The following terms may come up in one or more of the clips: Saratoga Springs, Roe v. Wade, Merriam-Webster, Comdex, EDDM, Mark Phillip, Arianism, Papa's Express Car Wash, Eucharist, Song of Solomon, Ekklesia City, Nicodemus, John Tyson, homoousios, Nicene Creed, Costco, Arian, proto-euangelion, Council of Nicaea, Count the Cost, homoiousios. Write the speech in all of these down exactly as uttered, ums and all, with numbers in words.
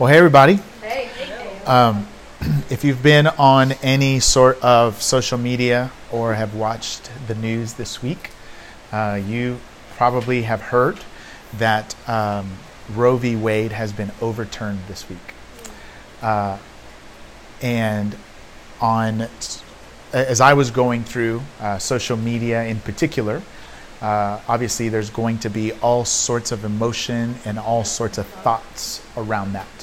Well, hey, everybody. Hey. Um, if you've been on any sort of social media or have watched the news this week, uh, you probably have heard that um, Roe v. Wade has been overturned this week. Uh, and on as I was going through uh, social media in particular, Uh, obviously, there's going to be all sorts of emotion and all sorts of thoughts around that.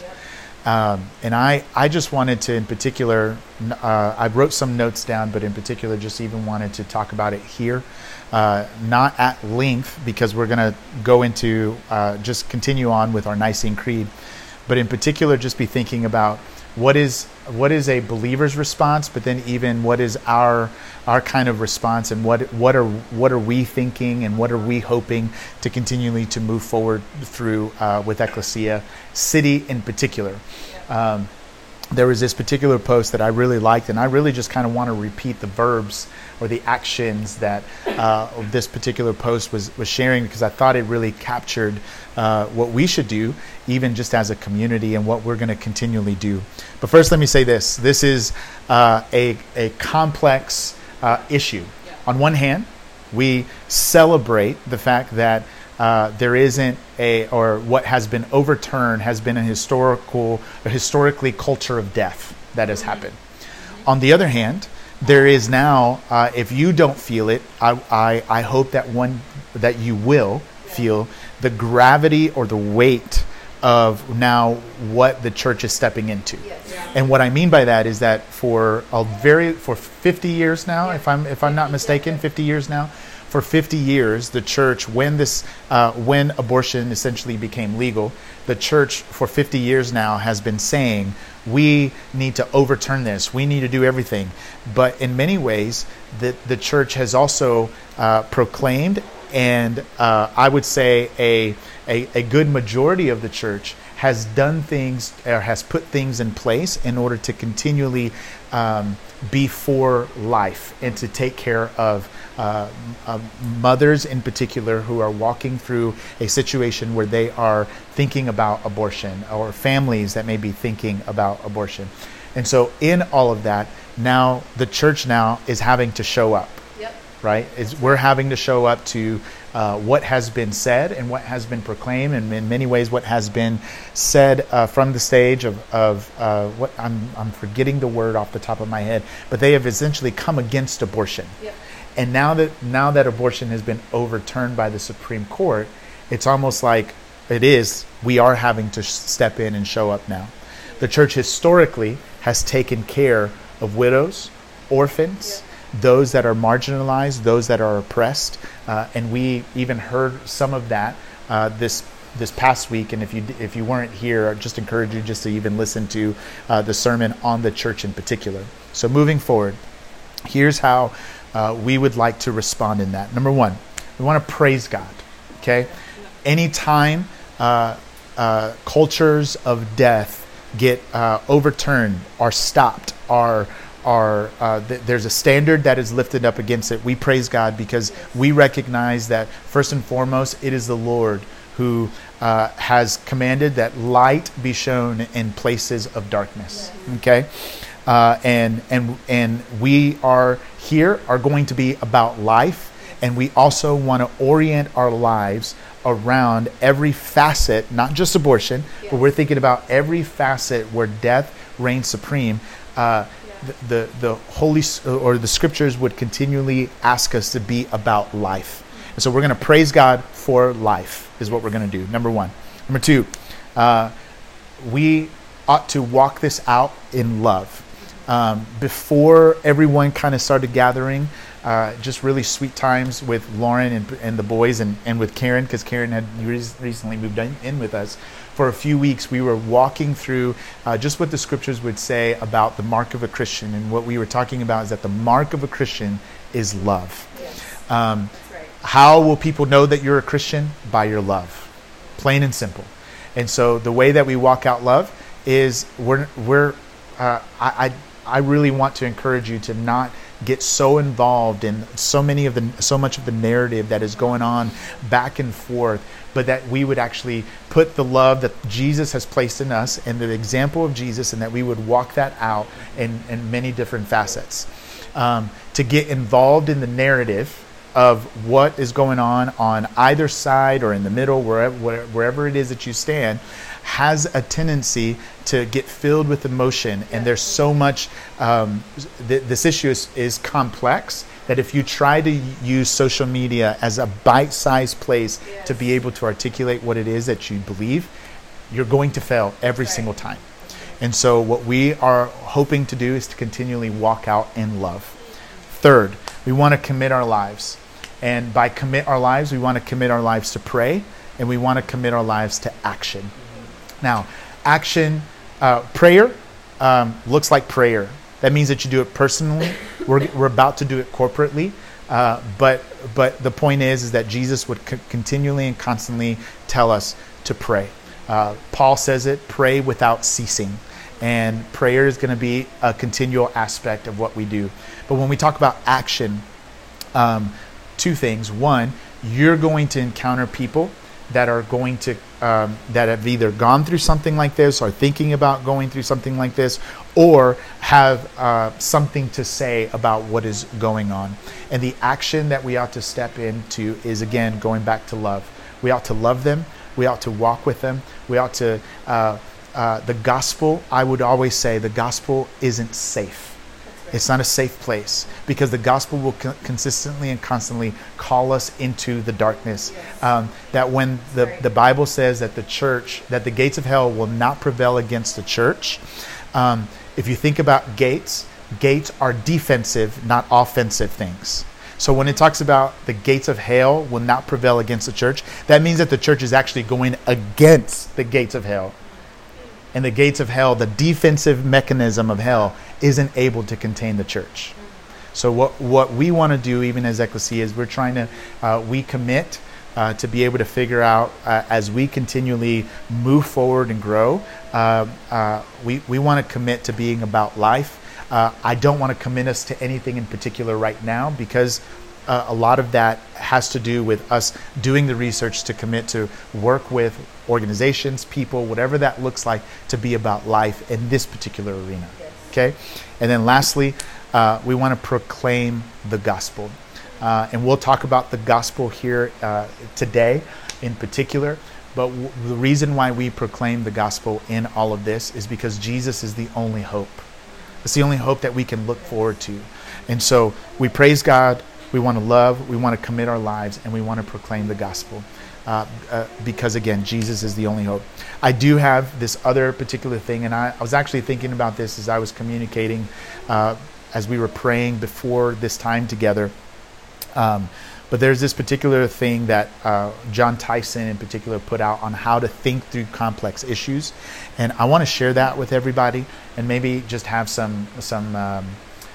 Um, and I, I just wanted to, in particular, uh, I wrote some notes down, but in particular, just even wanted to talk about it here. Uh, not at length, because we're going to go into, uh, just continue on with our Nicene Creed. But in particular, just be thinking about what is what is a believer's response, but then even what is our our kind of response, and what what are what are we thinking, and what are we hoping to continually to move forward through uh, with Ekklesia City in particular. Um, there was this particular post that I really liked, and I really just kind of want to repeat the verbs or the actions that uh, this particular post was, was sharing, because I thought it really captured uh, what we should do, even just as a community, and what we're going to continually do. But first, let me say this. This is uh, a, a complex uh, issue. Yeah. On one hand, we celebrate the fact that Uh, there isn't a, or what has been overturned has been a historical, a historically culture of death that has happened. On the other hand, there is now, uh, if you don't feel it, I, I, I hope that one, that you will feel the gravity or the weight of now what the church is stepping into. And what I mean by that is that for a very, for fifty years now, if I'm, if I'm not mistaken, fifty years now, for fifty years, the church, when this, uh, when abortion essentially became legal, the church for fifty years now has been saying, we need to overturn this. We need to do everything. But in many ways, the, the church has also uh, proclaimed, and uh, I would say a, a a good majority of the church has done things or has put things in place in order to continually um, be for life and to take care of Uh, uh, mothers in particular who are walking through a situation where they are thinking about abortion, or families that may be thinking about abortion. And so in all of that, now the church now is having to show up, yep. right? It's, we're having to show up to uh, what has been said and what has been proclaimed, and in many ways what has been said uh, from the stage of, of uh, what I'm, I'm forgetting the word off the top of my head, but they have essentially come against abortion. Yep. And now that now that abortion has been overturned by the Supreme Court, it's almost like it is, we are having to step in and show up now. The church historically has taken care of widows, orphans, yeah. those that are marginalized, those that are oppressed. Uh, and we even heard some of that uh, this this past week. And if you if you weren't here, I just encourage you just to even listen to uh, the sermon on the church in particular. So moving forward, here's how Uh, we would like to respond in that. Number one, we want to praise God, okay? Anytime uh, uh, cultures of death get uh, overturned, are stopped, are, are uh, th- there's a standard that is lifted up against it, we praise God, because we recognize that first and foremost, it is the Lord who uh, has commanded that light be shown in places of darkness, okay? Uh, and and and we are here are going to be about life, and we also want to orient our lives around every facet, not just abortion, yes. but we're thinking about every facet where death reigns supreme. Uh, yeah. the, the the holy or the scriptures would continually ask us to be about life, and so we're going to praise God for life is what we're going to do. Number one, number two, uh, we ought to walk this out in love. Um, before everyone kind of started gathering, uh, just really sweet times with Lauren and, and the boys and, and with Karen, because Karen had re- recently moved in with us. For a few weeks, we were walking through uh, just what the scriptures would say about the mark of a Christian. And what we were talking about is that the mark of a Christian is love. Yes. Um, right. How will people know that you're a Christian? By your love. Plain and simple. And so the way that we walk out love is we're, we're uh, I, I I really want to encourage you to not get so involved in so many of the so much of the narrative that is going on back and forth, but that we would actually put the love that Jesus has placed in us and the example of Jesus, and that we would walk that out in, in many different facets. Um, to get involved in the narrative of what is going on on either side or in the middle, wherever, wherever it is that you stand, has a tendency to get filled with emotion. And there's so much, um, th- this issue is, is complex, that if you try to use social media as a bite-sized place yes. to be able to articulate what it is that you believe, you're going to fail every right. single time. And so what we are hoping to do is to continually walk out in love. Third, we want to commit our lives. And by commit our lives, we want to commit our lives to pray, and we want to commit our lives to action. Now, action, uh, prayer um, looks like prayer. That means that you do it personally. We're we're about to do it corporately, uh, but but the point is is that Jesus would c- continually and constantly tell us to pray. Uh, Paul says it: pray without ceasing. And prayer is going to be a continual aspect of what we do. But when we talk about action, um, two things: one, you're going to encounter people that are going to um, that have either gone through something like this, or thinking about going through something like this, or have uh, something to say about what is going on. And the action that we ought to step into is, again, going back to love. We ought to love them. We ought to walk with them. We ought to uh, uh, the gospel. I would always say the gospel isn't safe. It's not a safe place, because the gospel will co- consistently and constantly call us into the darkness. Yes. Um, that when the, right. the Bible says that the church, that the gates of hell will not prevail against the church. Um, if you think about gates, gates are defensive, not offensive things. So when it talks about the gates of hell will not prevail against the church, that means that the church is actually going against the gates of hell. And the gates of hell, the defensive mechanism of hell, isn't able to contain the church. So what what we want to do, even as Ekklesia, is we're trying to, uh, we commit uh, to be able to figure out, uh, as we continually move forward and grow, uh, uh, we, we want to commit to being about life. Uh, I don't want to commit us to anything in particular right now, because uh, a lot of that has to do with us doing the research to commit to work with organizations, people, whatever that looks like, to be about life in this particular arena. Okay, and then lastly, uh, we want to proclaim the gospel, uh, and we'll talk about the gospel here uh, today, in particular. But w- the reason why we proclaim the gospel in all of this is because Jesus is the only hope. It's the only hope that we can look forward to, and so we praise God. We want to love. We want to commit our lives, and we want to proclaim the gospel. Uh, uh, because again, Jesus is the only hope. I do have this other particular thing, and I, I was actually thinking about this as I was communicating, uh, as we were praying before this time together. Um, but there's this particular thing that uh, John Tyson in particular put out on how to think through complex issues. And I want to share that with everybody, and maybe just have some, some, um,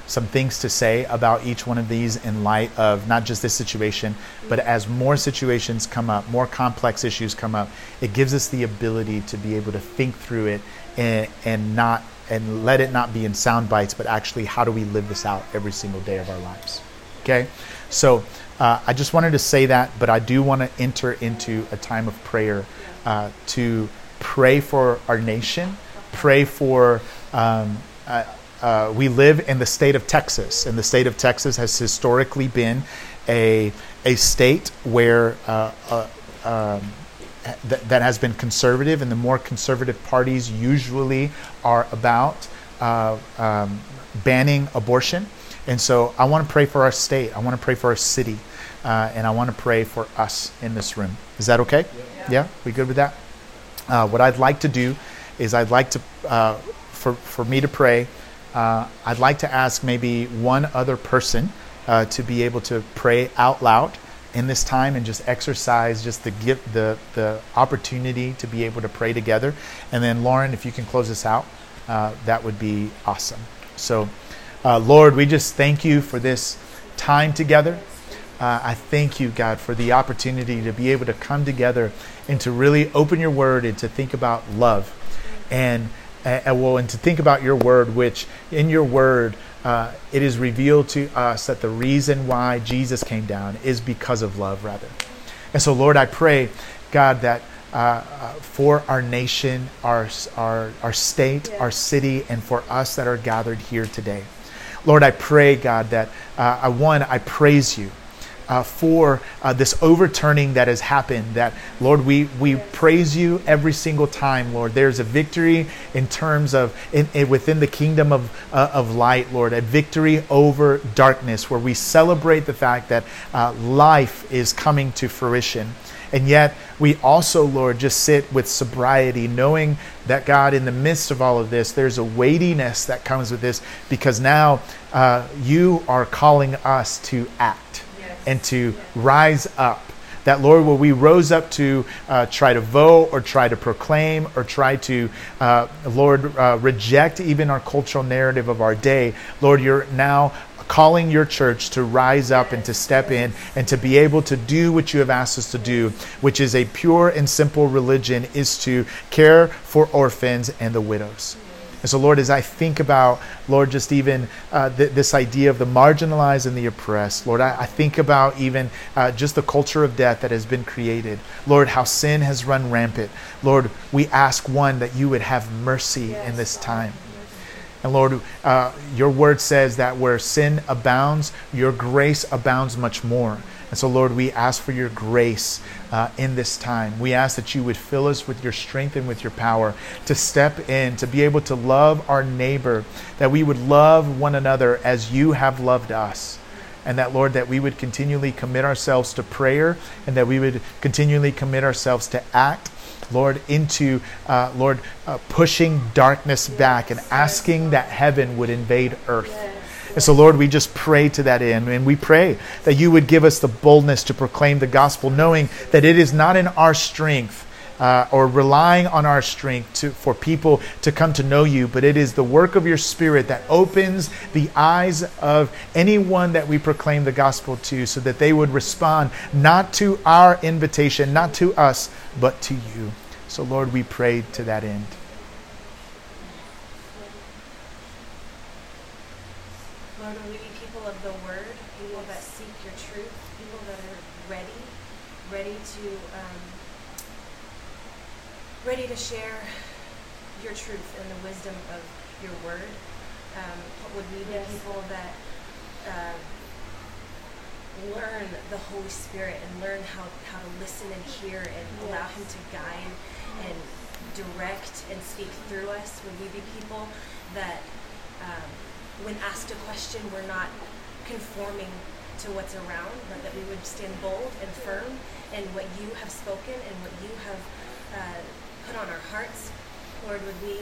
some things to say about each one of these in light of not just this situation, but as more situations come up, more complex issues come up, it gives us the ability to be able to think through it and, and not and let it not be in sound bites, but actually how do we live this out every single day of our lives? Okay, so uh, I just wanted to say that, but I do want to enter into a time of prayer uh, to pray for our nation, pray for. Um, uh, Uh, we live in the state of Texas, and the state of Texas has historically been a a state where uh, uh, um, th- that has been conservative, and the more conservative parties usually are about uh, um, banning abortion. And so I want to pray for our state. I want to pray for our city, uh, and I want to pray for us in this room. Is that okay? Yeah, yeah? We good with that? Uh, what I'd like to do is I'd like to uh, for for me to pray. Uh, I'd like to ask maybe one other person uh, to be able to pray out loud in this time, and just exercise just the gift, the the opportunity to be able to pray together. And then Lauren, if you can close us out, uh, that would be awesome. So, uh, Lord, we just thank you for this time together. Uh, I thank you, God, for the opportunity to be able to come together and to really open your word and to think about love. And and will, and to think about your word, which in your word, uh, it is revealed to us that the reason why Jesus came down is because of love, rather. And so, Lord, I pray, God, that Uh, uh, for our nation, our our our state, yeah. our city, and for us that are gathered here today. Lord, I pray, God, that uh, I, one, I praise you uh, for uh, this overturning that has happened, that, Lord, we, we yeah. praise you every single time, Lord. There's a victory in terms of, in, in, within the kingdom of, uh, of light, Lord, a victory over darkness, where we celebrate the fact that uh, life is coming to fruition. And yet we also, Lord, just sit with sobriety, knowing that, God, in the midst of all of this, there's a weightiness that comes with this, because now uh, you are calling us to act yes. and to yes. rise up. That, Lord, where we rose up to uh, try to vote or try to proclaim or try to, uh, Lord, uh, reject even our cultural narrative of our day, Lord, you're now calling your church to rise up and to step in and to be able to do what you have asked us to do, which is a pure and simple religion, is to care for orphans and the widows. And so, Lord, as I think about, Lord, just even uh, th- this idea of the marginalized and the oppressed, Lord, I, I think about even uh, just the culture of death that has been created. Lord, how sin has run rampant. Lord, we ask, one, that you would have mercy yes, in this time. And Lord, uh, your word says that where sin abounds, your grace abounds much more. And so, Lord, we ask for your grace uh, in this time. We ask that you would fill us with your strength and with your power to step in, to be able to love our neighbor, that we would love one another as you have loved us. And that, Lord, that we would continually commit ourselves to prayer, and that we would continually commit ourselves to act, Lord, into, uh, Lord, uh, pushing darkness yes, back and asking yes. that heaven would invade earth. Yes, yes. And so, Lord, we just pray to that end. And we pray that you would give us the boldness to proclaim the gospel, knowing that it is not in our strength uh, or relying on our strength to, for people to come to know you, but it is the work of your Spirit that opens the eyes of anyone that we proclaim the gospel to, so that they would respond not to our invitation, not to us, but to you. So, Lord, we pray to that end. Lord, will we be people of the Word, people that seek your truth, people that are ready, ready to, um, ready to share your truth and the wisdom of your Word? Um, would we be yes. people that uh, learn the Holy Spirit and learn how, how to listen and hear and yes. allow Him to guide and direct and speak through us? Would we be people that, um, when asked a question, we're not conforming to what's around, but that we would stand bold and firm in what you have spoken and what you have uh, put on our hearts? Lord, would we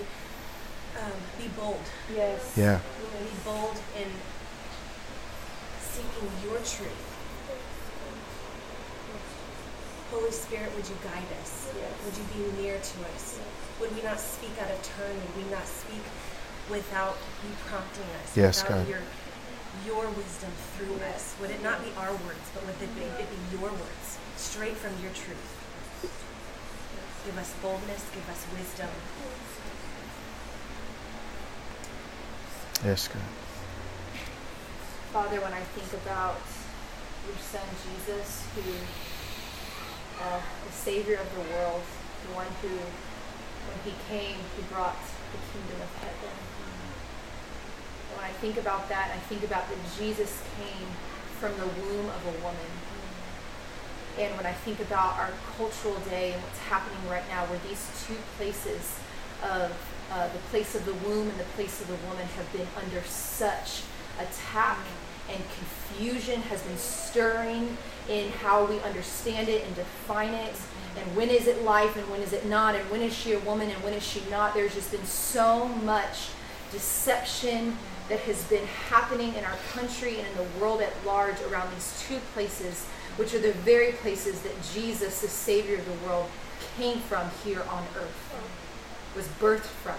um, be bold? Yes. Yeah. Would we be bold in seeking your truth? Holy Spirit, would you guide us? Yes. Would you be near to us? Would we not speak out of turn? Would we not speak without you prompting us? Yes, without God. Your, your wisdom through us? Would it not be our words, but would it be, it be your words, straight from your truth? Give us boldness, give us wisdom. Yes, God. Father, when I think about your son Jesus, who uh, the Savior of the world, the one who, when he came, he brought the kingdom of heaven. When I think about that, I think about that Jesus came from the womb of a woman. And when I think about our cultural day and what's happening right now, where these two places of uh, the place of the womb and the place of the woman have been under such attack, and confusion has been stirring in how we understand it and define it, and when is it life and when is it not, and when is she a woman and when is she not. There's just been so much deception that has been happening in our country and in the world at large around these two places, which are the very places that Jesus, the Savior of the world, came from here on earth, was birthed from.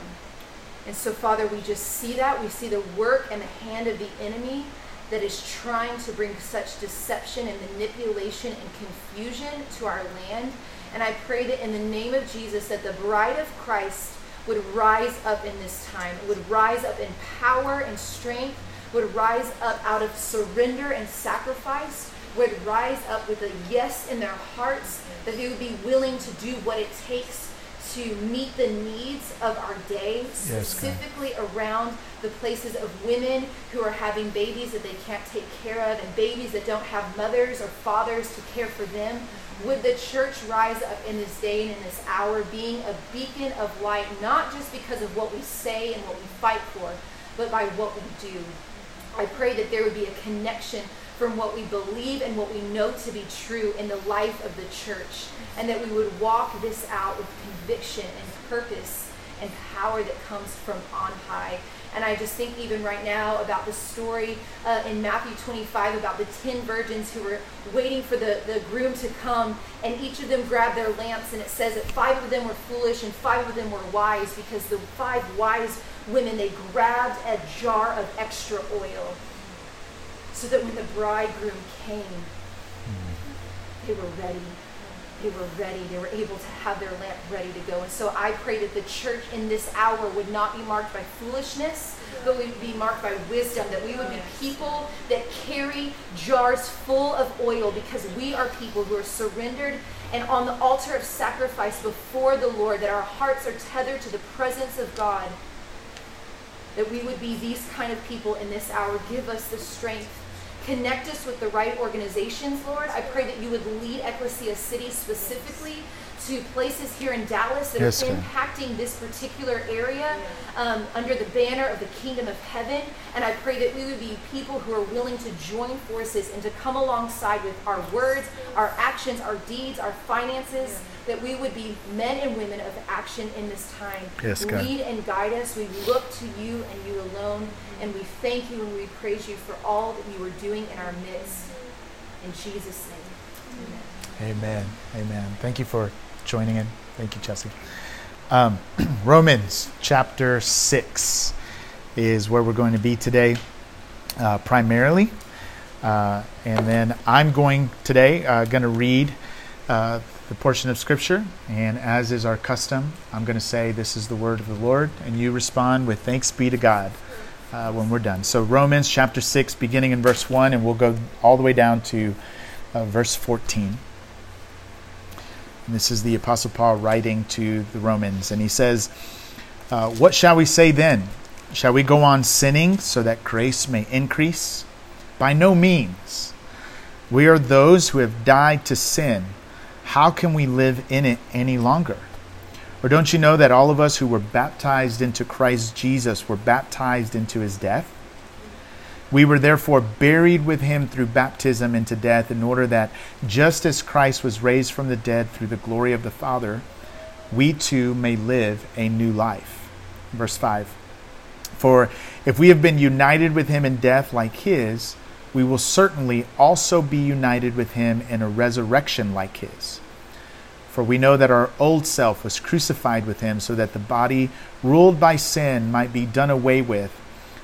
And so, Father, we just see that. We see the work and the hand of the enemy that is trying to bring such deception and manipulation and confusion to our land. And I pray that in the name of Jesus, that the bride of Christ would rise up in this time, would rise up in power and strength, would rise up out of surrender and sacrifice, would rise up with a yes in their hearts, that they would be willing to do what it takes to meet the needs of our day, specifically yes, around the places of women who are having babies that they can't take care of, and babies that don't have mothers or fathers to care for them. Would the church rise up in this day and in this hour, being a beacon of light, not just because of what we say and what we fight for, but by what we do. I pray that there would be a connection from what we believe and what we know to be true in the life of the church, and that we would walk this out with conviction and purpose and power that comes from on high. And I just think even right now about the story uh, in Matthew twenty-five about the ten virgins who were waiting for the, the groom to come, and each of them grabbed their lamps, and it says that five of them were foolish and five of them were wise, because the five wise women, they grabbed a jar of extra oil, so that when the bridegroom came, they were ready. They were ready. They were able to have their lamp ready to go. And so I pray that the church in this hour would not be marked by foolishness, but would be marked by wisdom, that we would be people that carry jars full of oil, because we are people who are surrendered and on the altar of sacrifice before the Lord, that our hearts are tethered to the presence of God, that we would be these kind of people in this hour. Give us the strength. Connect us with the right organizations, Lord. I pray that you would lead Ekklesia City specifically to places here in Dallas that yes, are impacting God. This particular area um, under the banner of the Kingdom of Heaven. And I pray that we would be people who are willing to join forces and to come alongside with our words, our actions, our deeds, our finances, yeah. that we would be men and women of action in this time. Yes, lead and guide us. We look to you and you alone. And we thank you and we praise you for all that you are doing in our midst. In Jesus' name, amen. Amen. Amen. Thank you for joining in. Thank you, Chelsea. Um, Romans chapter six is where we're going to be today, uh, primarily. Uh, and then I'm going today uh, going to read uh, the portion of Scripture. And as is our custom, I'm going to say, "This is the word of the Lord." And you respond with, "Thanks be to God." Uh, when we're done. So Romans chapter six, beginning in verse one, and we'll go all the way down to uh, verse fourteen. And this is the Apostle Paul writing to the Romans, and he says, uh, "What shall we say then? Shall we go on sinning so that grace may increase? By no means. We are those who have died to sin. How can we live in it any longer? Or don't you know that all of us who were baptized into Christ Jesus were baptized into his death? We were therefore buried with him through baptism into death, in order that just as Christ was raised from the dead through the glory of the Father, we too may live a new life." Verse five, "For if we have been united with him in death like his, we will certainly also be united with him in a resurrection like his. For we know that our old self was crucified with him, so that the body ruled by sin might be done away with,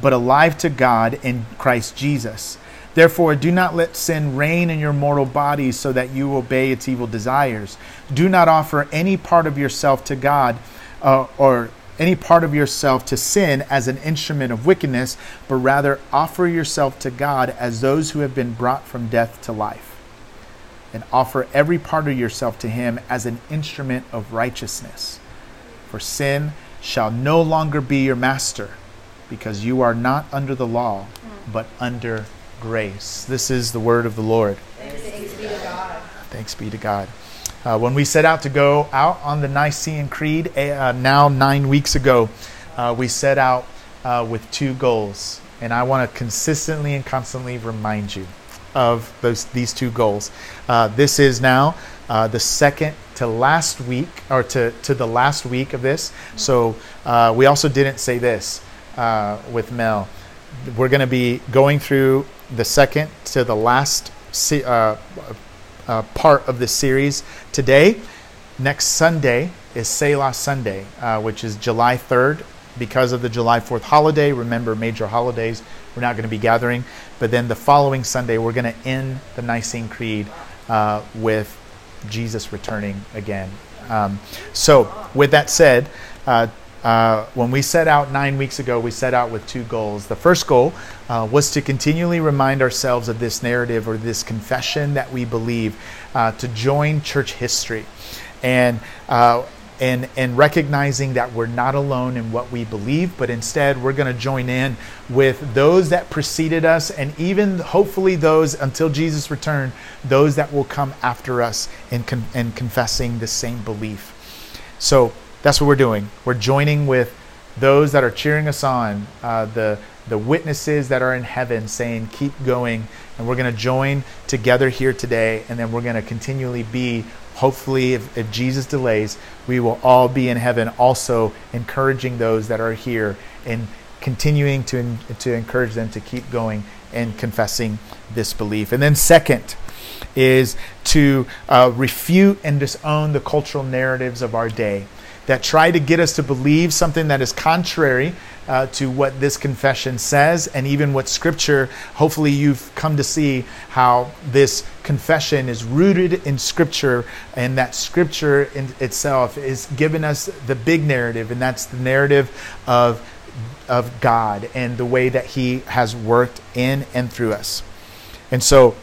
but alive to God in Christ Jesus. Therefore, do not let sin reign in your mortal bodies so that you obey its evil desires. Do not offer any part of yourself to God uh, or any part of yourself to sin as an instrument of wickedness, but rather offer yourself to God as those who have been brought from death to life. And offer every part of yourself to him as an instrument of righteousness. For sin shall no longer be your master, because you are not under the law, but under grace." This is the word of the Lord. Thanks, Thanks be to God. Thanks be to God. Uh, when we set out to go out on the Nicene Creed uh, now nine weeks ago, uh, we set out uh, with two goals. And I want to consistently and constantly remind you of those these two goals. Uh, this is now uh, the second to last week, or to, to the last week of this. So uh, we also didn't say this uh, with Mel. We're going to be going through the second to the last se- uh, uh, part of this series today. Next Sunday is Selah Sunday, uh, which is July third. Because of the July fourth holiday, remember, major holidays, we're not going to be gathering. But then the following Sunday, we're going to end the Nicene Creed uh, with Jesus returning again. Um, so with that said, uh, uh, when we set out nine weeks ago, we set out with two goals. The first goal uh, was to continually remind ourselves of this narrative, or this confession that we believe, uh, to join church history. And uh, And, and recognizing that we're not alone in what we believe, but instead we're going to join in with those that preceded us, and even hopefully those, until Jesus returned, those that will come after us in, con- in confessing the same belief. So that's what we're doing. We're joining with those that are cheering us on, uh, the, the witnesses that are in heaven saying, keep going. And we're going to join together here today, and then we're going to continually be, hopefully, if, if Jesus delays, we will all be in heaven also encouraging those that are here and continuing to, to encourage them to keep going and confessing this belief. And then second is to uh, refute and disown the cultural narratives of our day that try to get us to believe something that is contrary uh, to what this confession says, and even what Scripture. Hopefully you've come to see how this confession is rooted in Scripture, and that Scripture in itself is giving us the big narrative, and that's the narrative of, of God and the way that He has worked in and through us. And so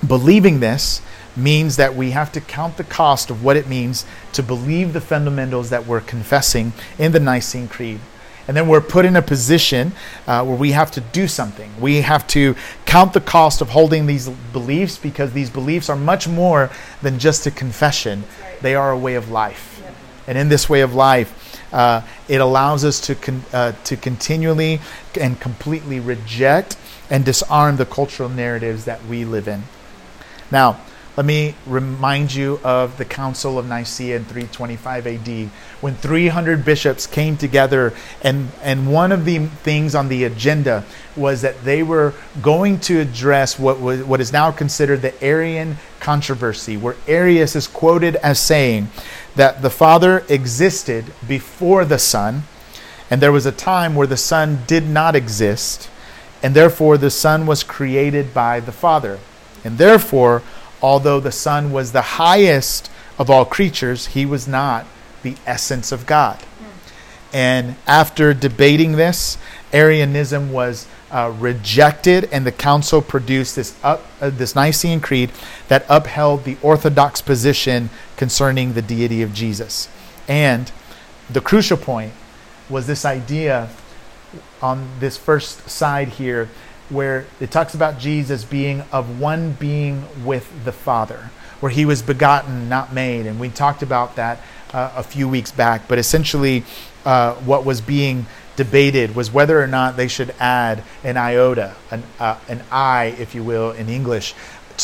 believing this means that we have to count the cost of what it means to believe the fundamentals that we're confessing in the Nicene Creed. And then we're put in a position uh, where we have to do something. We have to count the cost of holding these beliefs, because these beliefs are much more than just a confession. They are a way of life. Yep. And in this way of life, uh, it allows us to con- uh, to continually and completely reject and disarm the cultural narratives that we live in. Now, let me remind you of the Council of Nicaea in three twenty-five A D, when three hundred bishops came together, and, and one of the things on the agenda was that they were going to address what was what is now considered the Arian controversy, where Arius is quoted as saying that the Father existed before the Son, and there was a time where the Son did not exist, and therefore the Son was created by the Father, and therefore, although the Son was the highest of all creatures, he was not the essence of God. And after debating this, Arianism was uh, rejected, and the council produced this up, uh, this Nicene Creed that upheld the orthodox position concerning the deity of Jesus. And the crucial point was this idea on this first side here, where it talks about Jesus being of one being with the Father, where he was begotten, not made. And we talked about that uh, a few weeks back. But essentially, uh, what was being debated was whether or not they should add an iota, an, uh, an I, if you will, in English,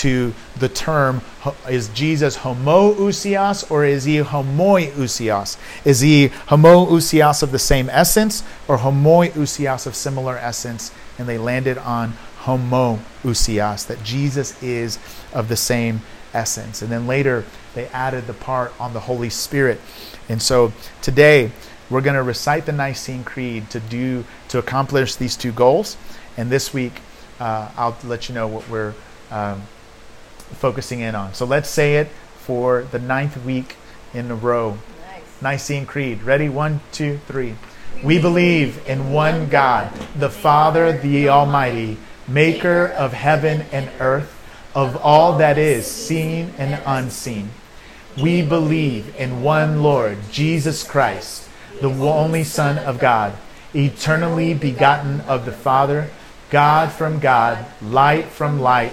to the term, is Jesus homoousios or is he homoiousios? Is he homoousios of the same essence or homoiousios of similar essence? And they landed on homoousios, that Jesus is of the same essence. And then later they added the part on the Holy Spirit. And so today we're going to recite the Nicene Creed to do to accomplish these two goals. And this week uh, I'll let you know what we're um, focusing in on. So let's say it for the ninth week in a row. Nice. Nicene Creed. Ready? One, two, three. We believe in one God, the Father, the Almighty, maker of heaven and earth, of all that is seen and unseen. We believe in one Lord, Jesus Christ, the only Son of God, eternally begotten of the Father, God from God, light from light,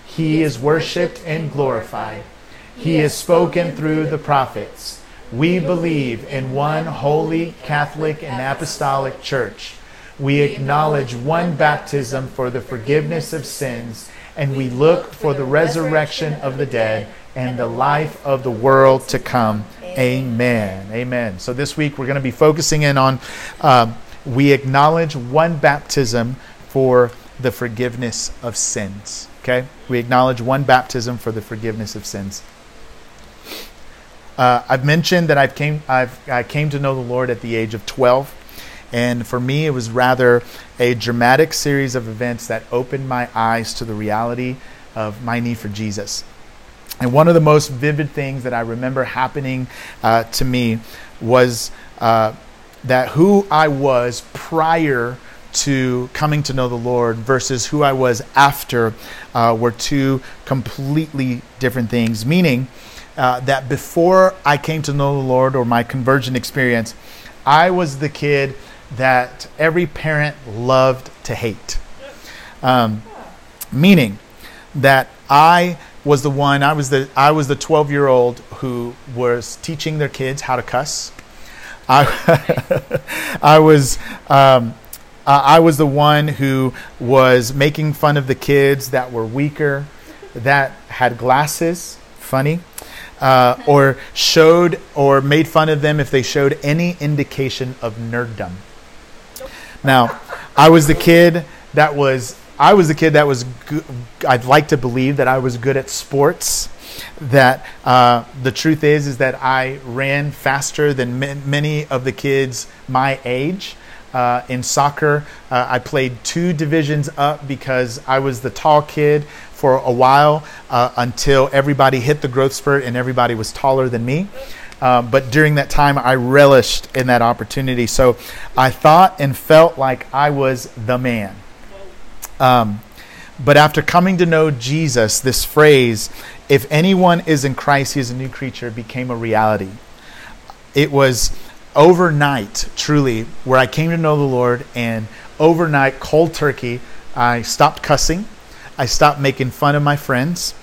he is worshipped and glorified. He is spoken through the prophets. We believe in one holy, Catholic, and apostolic church. We acknowledge one baptism for the forgiveness of sins, and we look for the resurrection of the dead and the life of the world to come. Amen. Amen. So this week we're going to be focusing in on um, we acknowledge one baptism for the forgiveness of sins. Okay? We acknowledge one baptism for the forgiveness of sins. Uh, I've mentioned that I've came, I've, I came to know the Lord at the age of twelve. And for me, it was rather a dramatic series of events that opened my eyes to the reality of my need for Jesus. And one of the most vivid things that I remember happening uh, to me was uh, that who I was prior to coming to know the Lord versus who I was after uh, were two completely different things, meaning uh, that before I came to know the Lord or my conversion experience, I was the kid that every parent loved to hate. Um, meaning that I was the one, I was the I was the twelve-year-old who was teaching their kids how to cuss. I, I was um, I was the one who was making fun of the kids that were weaker, that had glasses, funny, uh, or showed or made fun of them if they showed any indication of nerddom. Now, I was the kid that was, I was the kid that was, go- I'd like to believe that I was good at sports, that uh, the truth is, is that I ran faster than ma- many of the kids my age. Uh, in soccer, uh, I played two divisions up because I was the tall kid for a while uh, until everybody hit the growth spurt and everybody was taller than me. Uh, but during that time, I relished in that opportunity. So I thought and felt like I was the man. Um, but after coming to know Jesus, this phrase, if anyone is in Christ, he is a new creature, became a reality. It was overnight, truly, where I came to know the Lord, and overnight, cold turkey, I stopped cussing. I stopped making fun of my friends.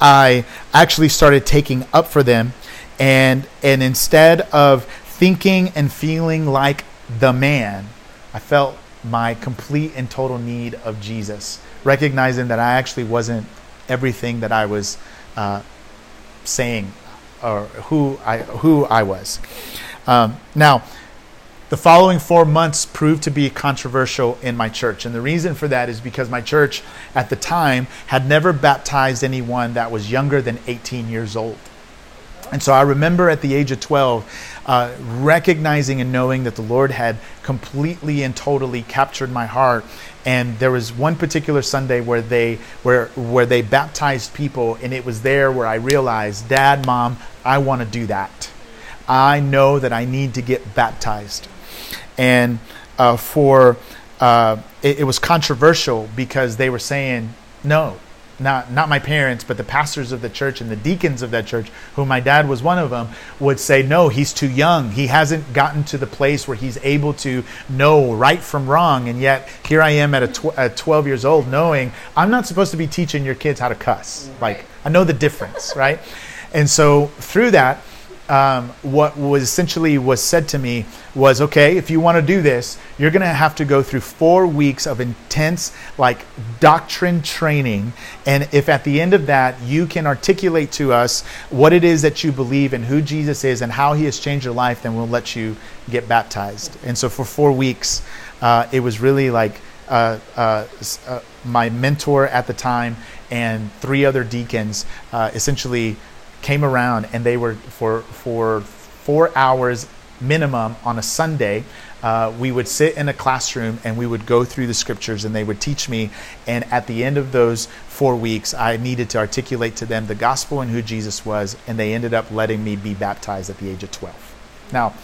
I actually started taking up for them. And and instead of thinking and feeling like the man, I felt my complete and total need of Jesus, recognizing that I actually wasn't everything that I was uh, saying or who I who I was. Um, now, the following four months proved to be controversial in my church. And the reason for that is because my church at the time had never baptized anyone that was younger than eighteen years old. And so I remember at the age of twelve, uh, recognizing and knowing that the Lord had completely and totally captured my heart. And there was one particular Sunday where they where where they baptized people, and it was there where I realized, Dad, Mom, I want to do that. I know that I need to get baptized. And uh, for uh, it, it was controversial because they were saying no. Not not my parents, but the pastors of the church and the deacons of that church, who my dad was one of them, would say, no, he's too young. He hasn't gotten to the place where he's able to know right from wrong. And yet here I am at a tw- at twelve years old knowing I'm not supposed to be teaching your kids how to cuss. Like, I know the difference, right? And so through that, um, what was essentially was said to me was, okay, if you want to do this, you're going to have to go through four weeks of intense, like, doctrine training. And if at the end of that, you can articulate to us what it is that you believe and who Jesus is and how he has changed your life, then we'll let you get baptized. And so for four weeks, uh, it was really like, Uh, uh, uh, my mentor at the time and three other deacons uh, essentially came around and they were for for four hours minimum on a Sunday. Uh, we would sit in a classroom and we would go through the scriptures and they would teach me. And at the end of those four weeks, I needed to articulate to them the gospel and who Jesus was. And they ended up letting me be baptized at the age of twelve. Now,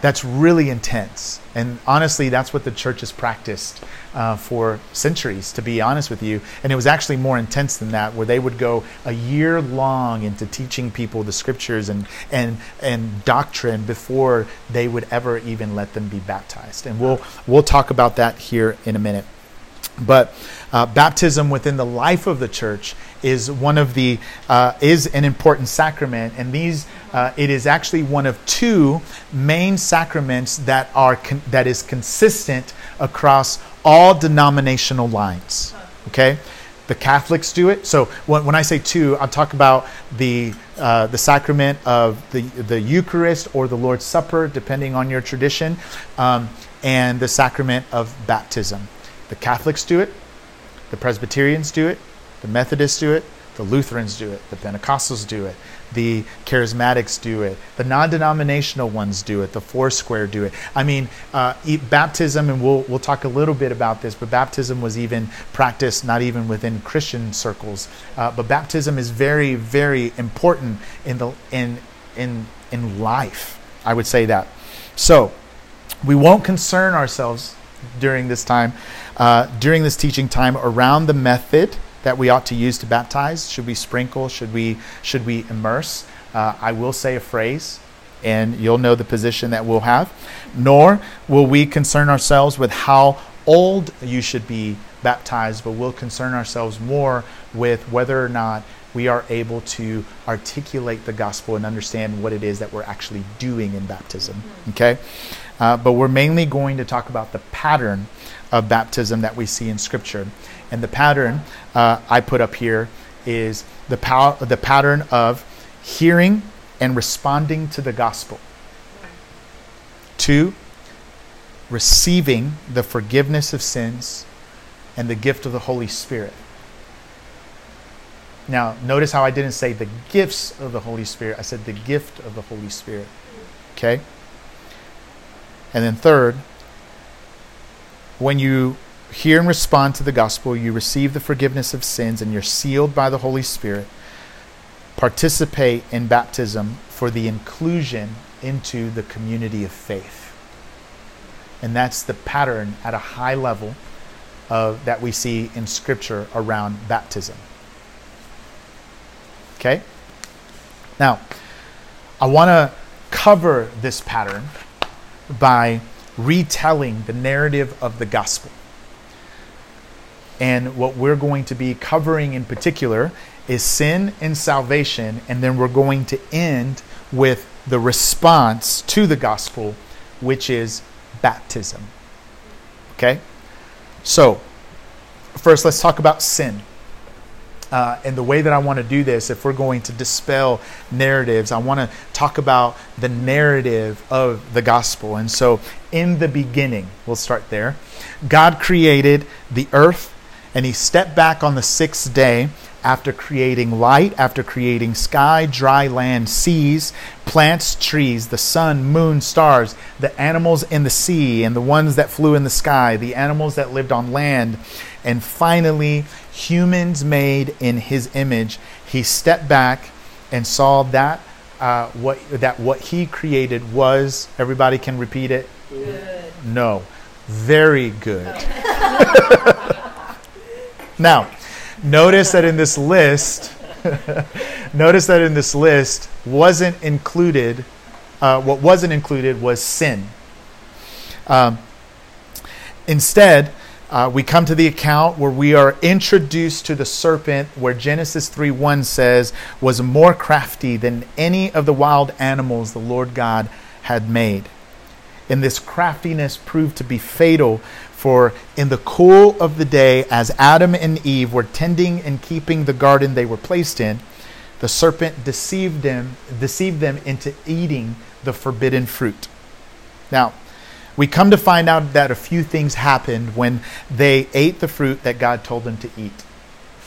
that's really intense. And honestly, that's what the church has practiced uh, for centuries, to be honest with you. And it was actually more intense than that, where they would go a year long into teaching people the scriptures and and and doctrine before they would ever even let them be baptized. And we'll we'll talk about that here in a minute. But uh, baptism within the life of the church is one of the uh, is an important sacrament, and these uh, it is actually one of two main sacraments that are con- that is consistent across all denominational lines. Okay, the Catholics do it. So when, when I say two, I'll talk about the uh, the sacrament of the the Eucharist or the Lord's Supper, depending on your tradition, um, and the sacrament of baptism. The Catholics do it, the Presbyterians do it, the Methodists do it, the Lutherans do it, the Pentecostals do it, the Charismatics do it, the non-denominational ones do it, the Foursquare do it. I mean, uh, e- baptism, and we'll we'll talk a little bit about this, but baptism was even practiced not even within Christian circles. Uh, but baptism is very, very important in the in in in life. I would say that. So we won't concern ourselves during this time, uh, during this teaching time, around the method that we ought to use to baptize. Should we sprinkle? Should we should we immerse? Uh, I will say a phrase, and you'll know the position that we'll have. Nor will we concern ourselves with how old you should be baptized, but we'll concern ourselves more with whether or not we are able to articulate the gospel and understand what it is that we're actually doing in baptism. Okay? Uh, but we're mainly going to talk about the pattern of baptism that we see in Scripture. And the pattern uh, I put up here is the pow- the pattern of hearing and responding to the gospel. Two, receiving the forgiveness of sins and the gift of the Holy Spirit. Now, notice how I didn't say the gifts of the Holy Spirit. I said the gift of the Holy Spirit. Okay? And then third, when you hear and respond to the gospel, you receive the forgiveness of sins and you're sealed by the Holy Spirit. Participate in baptism for the inclusion into the community of faith. And that's the pattern at a high level of, that we see in Scripture around baptism. Okay? Now, I want to cover this pattern by retelling the narrative of the gospel. And what we're going to be covering in particular is sin and salvation, and then we're going to end with the response to the gospel, which is baptism. Okay? So, first let's talk about sin. Uh, and the way that I want to do this, if we're going to dispel narratives, I want to talk about the narrative of the gospel. And so, in the beginning, we'll start there. God created the earth, and he stepped back on the sixth day after creating light, after creating sky, dry land, seas, plants, trees, the sun, moon, stars, the animals in the sea, and the ones that flew in the sky, the animals that lived on land, and finally, humans made in his image. He stepped back and saw that uh, what that what he created was, everybody can repeat it? Good. No. Very good. Now, notice that in this list, notice that in this list wasn't included, uh, what wasn't included was sin. Um, instead, Uh, we come to the account where we are introduced to the serpent, where Genesis three one says, was more crafty than any of the wild animals the Lord God had made. And this craftiness proved to be fatal, for in the cool of the day, as Adam and Eve were tending and keeping the garden they were placed in, the serpent deceived them, deceived them into eating the forbidden fruit. Now, we come to find out that a few things happened when they ate the fruit that God told them to eat.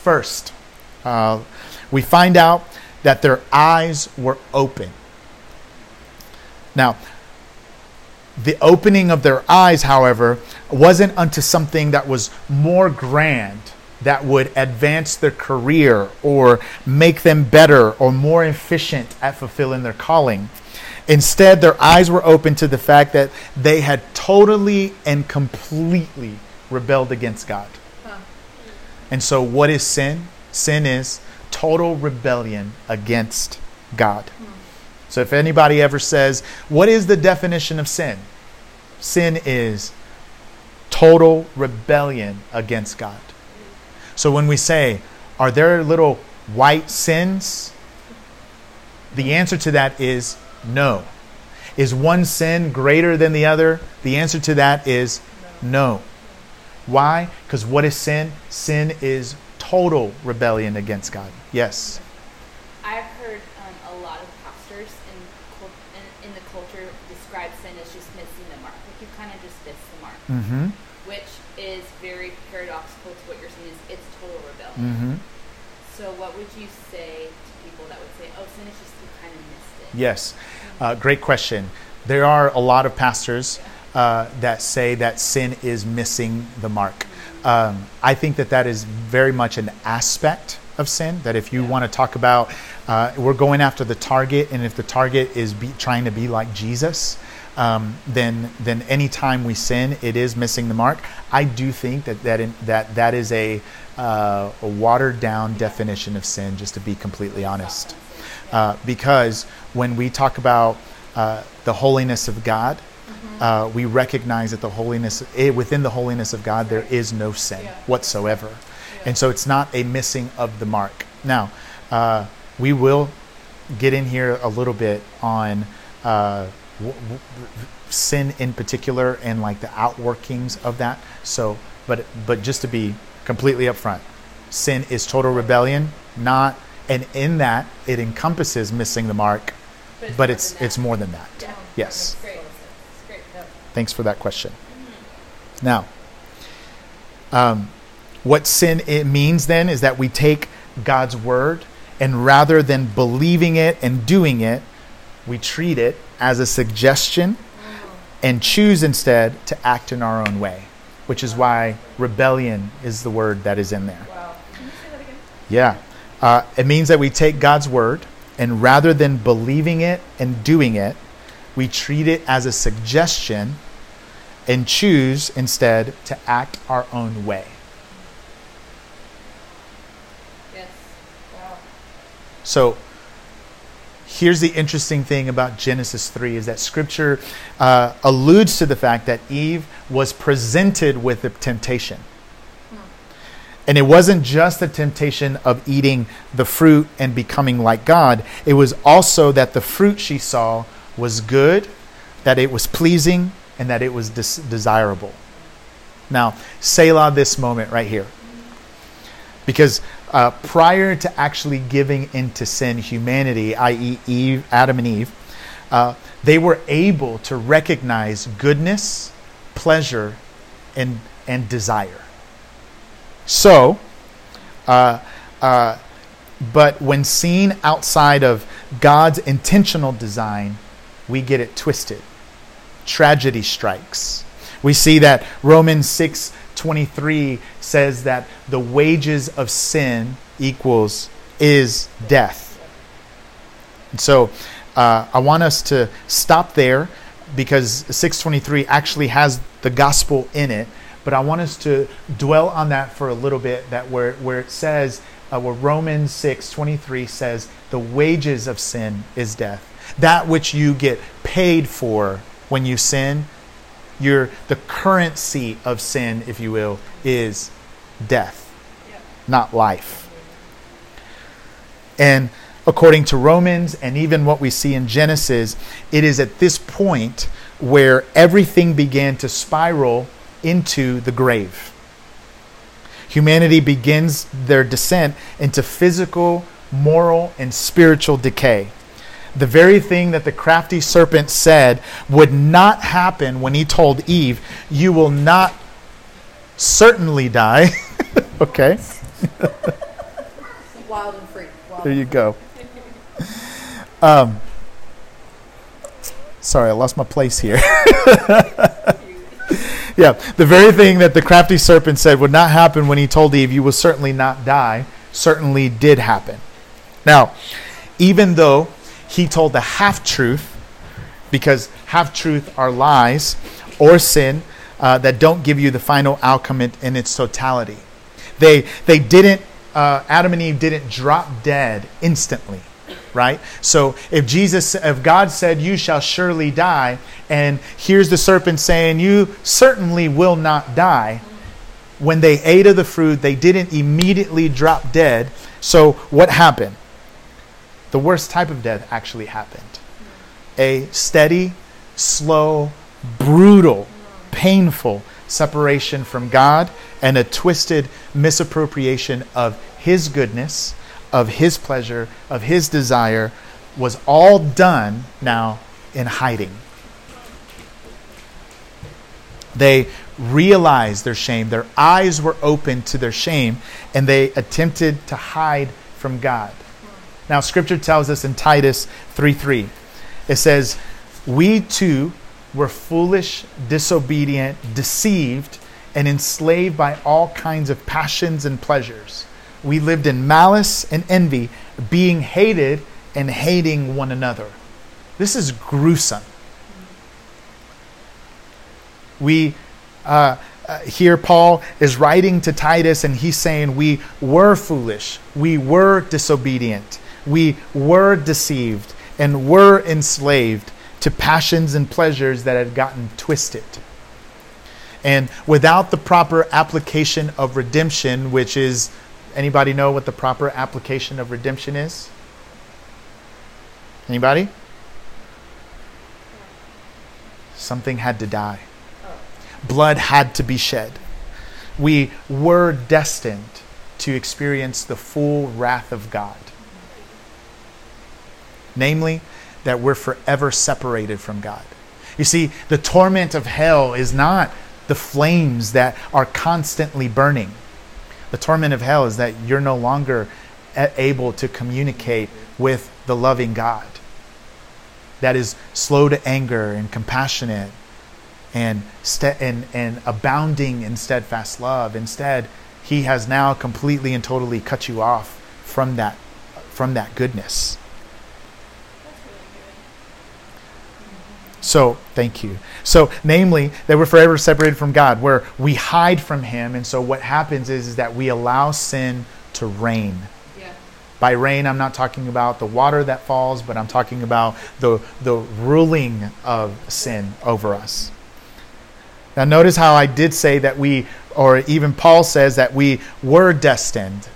First, uh, we find out that their eyes were open. Now, the opening of their eyes, however, wasn't unto something that was more grand, that would advance their career or make them better or more efficient at fulfilling their calling. Instead, their eyes were open to the fact that they had totally and completely rebelled against God. Huh. And so what is sin? Sin is total rebellion against God. Hmm. So if anybody ever says, what is the definition of sin? Sin is total rebellion against God. So when we say, are there little white sins? The answer to that is no. Is one sin greater than the other? The answer to that is no. Why? Because what is sin? Sin is total rebellion against God. Yes? I've heard um, a lot of pastors in, in, in the culture describe sin as just missing the mark. Like you kind of just missed the mark. Mm-hmm. Mm-hmm. So what would you say to people that would say, oh, sin is just you kind of missed it? Yes. Uh, great question. There are a lot of pastors uh, that say that sin is missing the mark. Um, I think that that is very much an aspect of sin, that if you yeah. want to talk about, uh, we're going after the target, and if the target is be, trying to be like Jesus, Um, then, then any time we sin, it is missing the mark. I do think that that in, that, that is a, uh, a watered down definition of sin, just to be completely honest. Uh, because when we talk about uh, the holiness of God, mm-hmm. uh, we recognize that the holiness within the holiness of God, there is no sin yeah. whatsoever. Yeah. And so it's not a missing of the mark. Now, uh, we will get in here a little bit on... Uh, sin in particular and like the outworkings of that. So, but but just to be completely upfront, sin is total rebellion, not, and in that it encompasses missing the mark, but it's but more it's, than that. It's more than that. Yeah. Yes. That's great. That's great. Yep. Thanks for that question. Mm-hmm. Now, um, what sin it means then is that we take God's word and rather than believing it and doing it, we treat it as a suggestion and choose instead to act in our own way, which is why rebellion is the word that is in there. Wow. Can you say that again? Yeah. Uh, it means that we take God's word and rather than believing it and doing it, we treat it as a suggestion and choose instead to act our own way. Yes. Wow. So, here's the interesting thing about Genesis three is that Scripture uh, alludes to the fact that Eve was presented with a temptation. Hmm. And it wasn't just the temptation of eating the fruit and becoming like God. It was also that the fruit she saw was good, that it was pleasing, and that it was des- desirable. Now, Selah this moment right here. Because uh, prior to actually giving into sin, humanity, that is. Eve, Adam and Eve, uh, they were able to recognize goodness, pleasure, and and desire. So, uh, uh, but when seen outside of God's intentional design, we get it twisted. Tragedy strikes. We see that Romans six twenty-three says that the wages of sin equals is death. And so uh, I want us to stop there because six twenty-three actually has the gospel in it. But I want us to dwell on that for a little bit, that where, where it says, uh, where Romans six twenty-three says the wages of sin is death. That which you get paid for when you sin, Your the currency of sin, if you will, is death, yep. not life. And according to Romans and even what we see in Genesis, it is at this point where everything began to spiral into the grave. Humanity begins their descent into physical, moral, and spiritual decay. The very thing that the crafty serpent said would not happen when he told Eve, you will not certainly die. Okay. Wild and free. Wild there you go. Um, sorry, I lost my place here. Yeah, the very thing that the crafty serpent said would not happen when he told Eve, you will certainly not die, certainly did happen. Now, even though he told the half-truth, because half-truth are lies or sin uh, that don't give you the final outcome in, in its totality. They they didn't, uh, Adam and Eve didn't drop dead instantly, right? So if Jesus, if God said, you shall surely die, and here's the serpent saying, you certainly will not die. When they ate of the fruit, they didn't immediately drop dead. So what happened? The worst type of death actually happened. A steady, slow, brutal, painful separation from God and a twisted misappropriation of his goodness, of his pleasure, of his desire, was all done now in hiding. They realized their shame. Their eyes were open to their shame, and they attempted to hide from God. Now, Scripture tells us in Titus three three, it says, we too were foolish, disobedient, deceived, and enslaved by all kinds of passions and pleasures. We lived in malice and envy, being hated and hating one another. This is gruesome. We uh, uh, here Paul is writing to Titus, and he's saying we were foolish, we were disobedient, we were deceived, and were enslaved to passions and pleasures that had gotten twisted. And without the proper application of redemption, which is, anybody know what the proper application of redemption is? Anybody? Something had to die. Blood had to be shed. We were destined to experience the full wrath of God. Namely, that we're forever separated from God. You see, the torment of hell is not the flames that are constantly burning. The torment of hell is that you're no longer able to communicate with the loving God that is slow to anger and compassionate and st- and, and abounding in steadfast love. Instead, he has now completely and totally cut you off from that, from that goodness. So, thank you. So, namely, that we're forever separated from God, where we hide from him. And so what happens is, is that we allow sin to reign. Yeah. By rain, I'm not talking about the water that falls, but I'm talking about the, the ruling of sin over us. Now, notice how I did say that we, or even Paul says that we were destined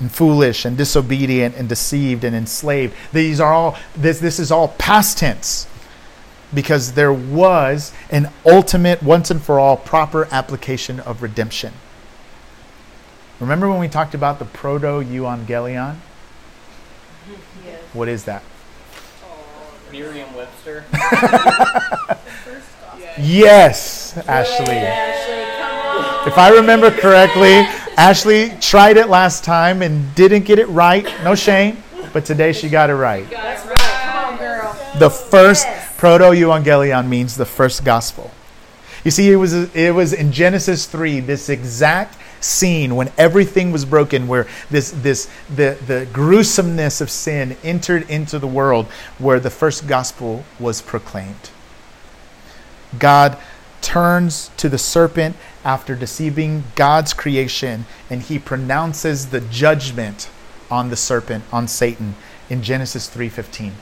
and foolish and disobedient and deceived and enslaved. These are all, this, this is all past tense. Because there was an ultimate, once and for all, proper application of redemption. Remember when we talked about the proto-euangelion? Yes. What is that? Oh, Merriam-Webster. Yes, Ashley. Yeah, if I remember correctly, Ashley tried it last time and didn't get it right. No shame. But today she got it right. That's right. Come on, girl. The first... Yes. Proto-euangelion means the first gospel. You see, it was it was in Genesis three, this exact scene when everything was broken, where this this the the gruesomeness of sin entered into the world, where the first gospel was proclaimed. God turns to the serpent after deceiving God's creation, and he pronounces the judgment on the serpent, on Satan, in Genesis three fifteen.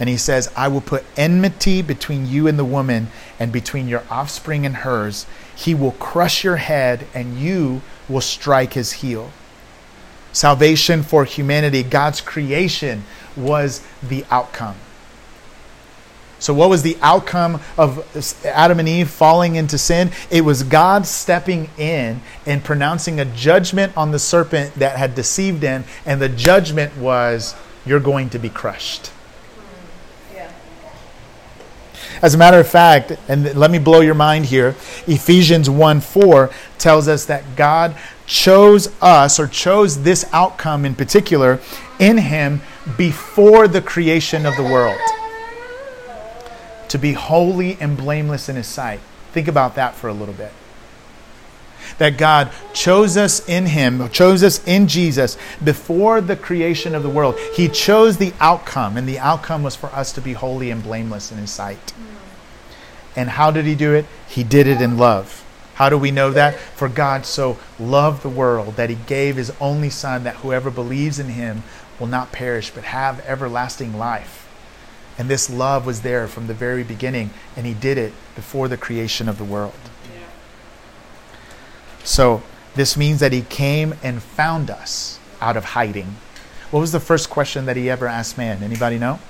And he says, I will put enmity between you and the woman, and between your offspring and hers. He will crush your head, and you will strike his heel. Salvation for humanity, God's creation, was the outcome. So what was the outcome of Adam and Eve falling into sin? It was God stepping in and pronouncing a judgment on the serpent that had deceived him. And the judgment was, you're going to be crushed. As a matter of fact, and let me blow your mind here, Ephesians one four tells us that God chose us, or chose this outcome in particular, in Him before the creation of the world, to be holy and blameless in His sight. Think about that for a little bit. That God chose us in Him, chose us in Jesus before the creation of the world. He chose the outcome, and the outcome was for us to be holy and blameless in His sight. And how did He do it? He did it in love. How do we know that? For God so loved the world that He gave His only Son, that whoever believes in Him will not perish but have everlasting life. And this love was there from the very beginning, and He did it before the creation of the world. So this means that He came and found us out of hiding. What was the first question that He ever asked man? Anybody know?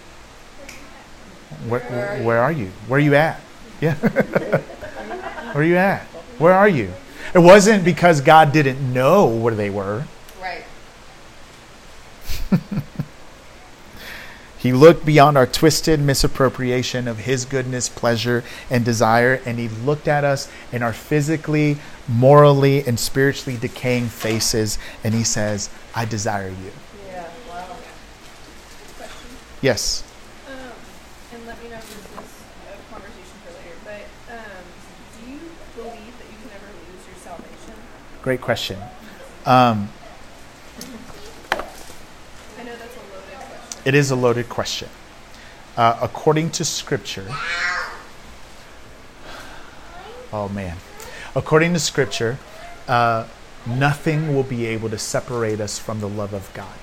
Where, where are you? Where are you at? Yeah. Where are you at? Where are you? It wasn't because God didn't know where they were. Right. He looked beyond our twisted misappropriation of His goodness, pleasure, and desire, and He looked at us in our physically, morally, and spiritually decaying faces, and He says, I desire you. Yeah, wow. Good question. Yes. Um, and let me know if this is a conversation for later, but um, do you believe that you can never lose your salvation? Great question. Um It is a loaded question. Uh, according to Scripture, oh man, according to Scripture, uh, nothing will be able to separate us from the love of God.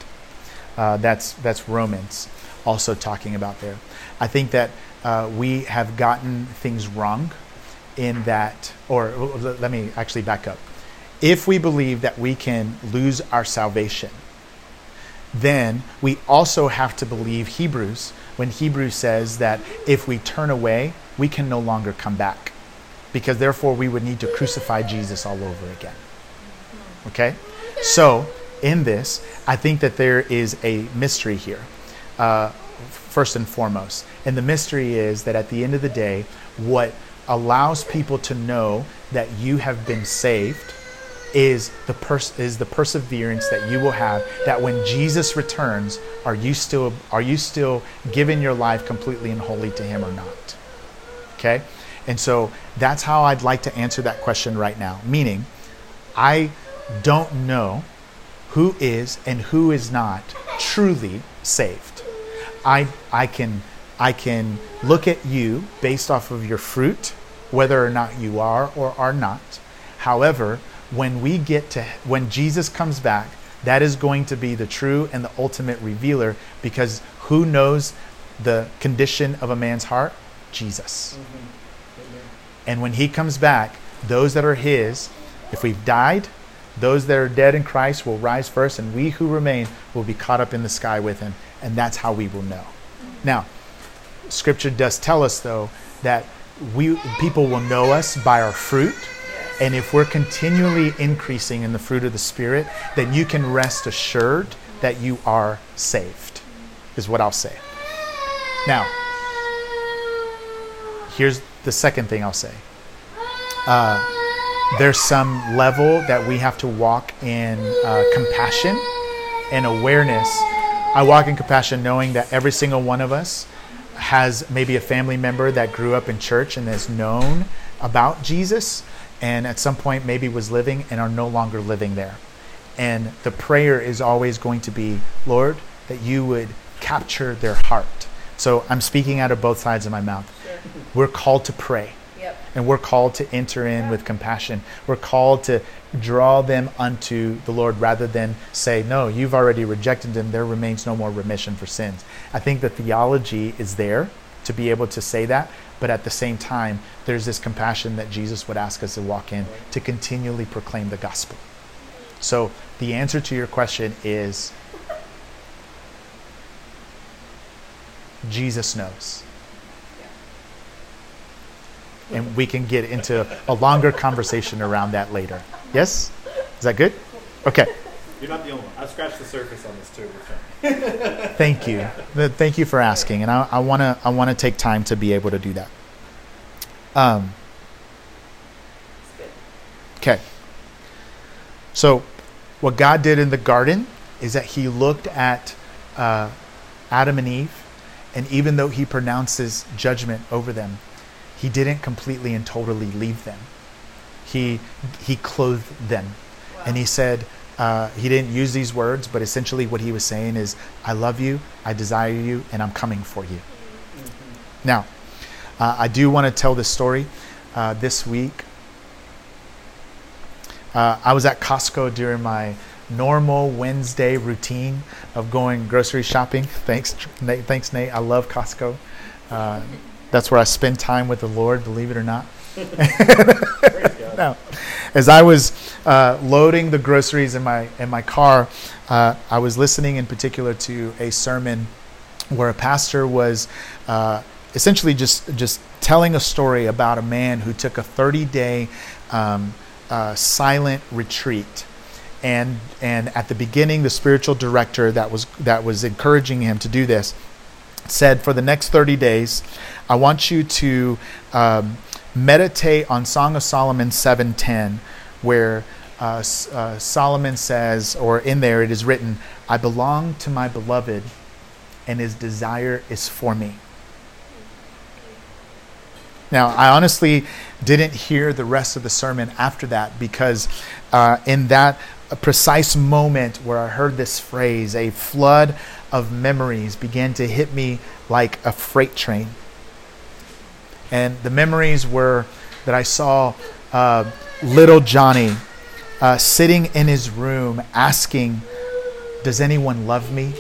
Uh, that's that's Romans also talking about there. I think that uh, we have gotten things wrong in that, or let me actually back up. If we believe that we can lose our salvation, then we also have to believe Hebrews, when Hebrews says that if we turn away, we can no longer come back, because therefore we would need to crucify Jesus all over again. Okay? So, in this, I think that there is a mystery here, uh, first and foremost. And the mystery is that at the end of the day, what allows people to know that you have been saved is the pers- is the perseverance that you will have, that when Jesus returns, are you still are you still giving your life completely and wholly to Him or not? Okay? And so that's how I'd like to answer that question right now. Meaning, I don't know who is and who is not truly saved. I I can I can look at you based off of your fruit, whether or not you are or are not. However, when we get to, when Jesus comes back, that is going to be the true and the ultimate revealer, because who knows the condition of a man's heart? Jesus. Mm-hmm. And when He comes back, those that are His, if we've died, those that are dead in Christ will rise first, and we who remain will be caught up in the sky with Him, and that's how we will know. Mm-hmm. Now, Scripture does tell us, though, that we people will know us by our fruit. And if we're continually increasing in the fruit of the Spirit, then you can rest assured that you are saved, is what I'll say. Now, here's the second thing I'll say. Uh, there's some level that we have to walk in uh, compassion and awareness. I walk in compassion knowing that every single one of us has maybe a family member that grew up in church and has known about Jesus, and at some point maybe was living and are no longer living there. And the prayer is always going to be, Lord, that you would capture their heart. So I'm speaking out of both sides of my mouth. Sure. We're called to pray. Yep. And we're called to enter in with compassion. We're called to draw them unto the Lord rather than say, no, you've already rejected Him. There remains no more remission for sins. I think the theology is there to be able to say that. But at the same time, there's this compassion that Jesus would ask us to walk in, to continually proclaim the gospel. So the answer to your question is, Jesus knows. And we can get into a longer conversation around that later. Yes? Is that good? Okay. You're not the only one. I've scratched the surface on this too. Thank you. Thank you for asking. And I, I want to I want to take time to be able to do that. Um, okay. So what God did in the garden is that he looked at uh, Adam and Eve, and even though he pronounces judgment over them, he didn't completely and totally leave them. He he clothed them. Wow. And he said, uh, he didn't use these words, but essentially what he was saying is, I love you, I desire you, and I'm coming for you. Mm-hmm. Now, uh, I do want to tell this story. Uh, this week, uh, I was at Costco during my normal Wednesday routine of going grocery shopping. Thanks, Nate. Thanks, Nate. I love Costco. Uh, that's where I spend time with the Lord, believe it or not. Now, as I was uh, loading the groceries in my in my car, uh, I was listening in particular to a sermon where a pastor was uh, essentially just just telling a story about a man who took a thirty-day um, uh, silent retreat. And and at the beginning, the spiritual director that was that was encouraging him to do this said, for the next thirty days, I want you to um, meditate on Song of Solomon seven ten, where uh, uh, Solomon says, or in there it is written, I belong to my beloved, and his desire is for me. Now, I honestly didn't hear the rest of the sermon after that, because uh, in that a precise moment where I heard this phrase, a flood of memories began to hit me like a freight train. And the memories were that I saw uh, little Johnny uh, sitting in his room asking, does anyone love me?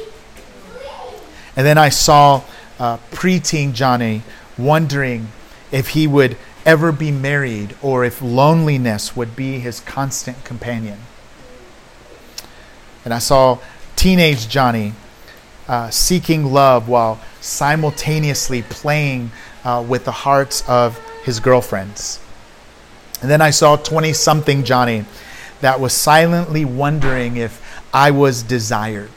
And then I saw uh, preteen Johnny wondering if he would ever be married or if loneliness would be his constant companion. And I saw teenage Johnny uh, seeking love while simultaneously playing uh, with the hearts of his girlfriends. And then I saw twenty-something Johnny that was silently wondering if I was desired.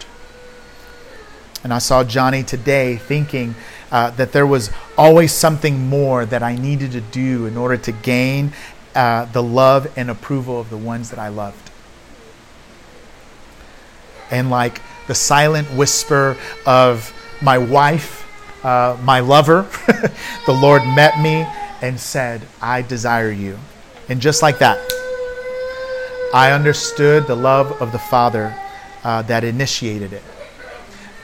And I saw Johnny today thinking uh, that there was always something more that I needed to do in order to gain uh, the love and approval of the ones that I loved. And like the silent whisper of my wife, uh, my lover, the Lord met me and said, I desire you. And just like that, I understood the love of the Father uh, that initiated it.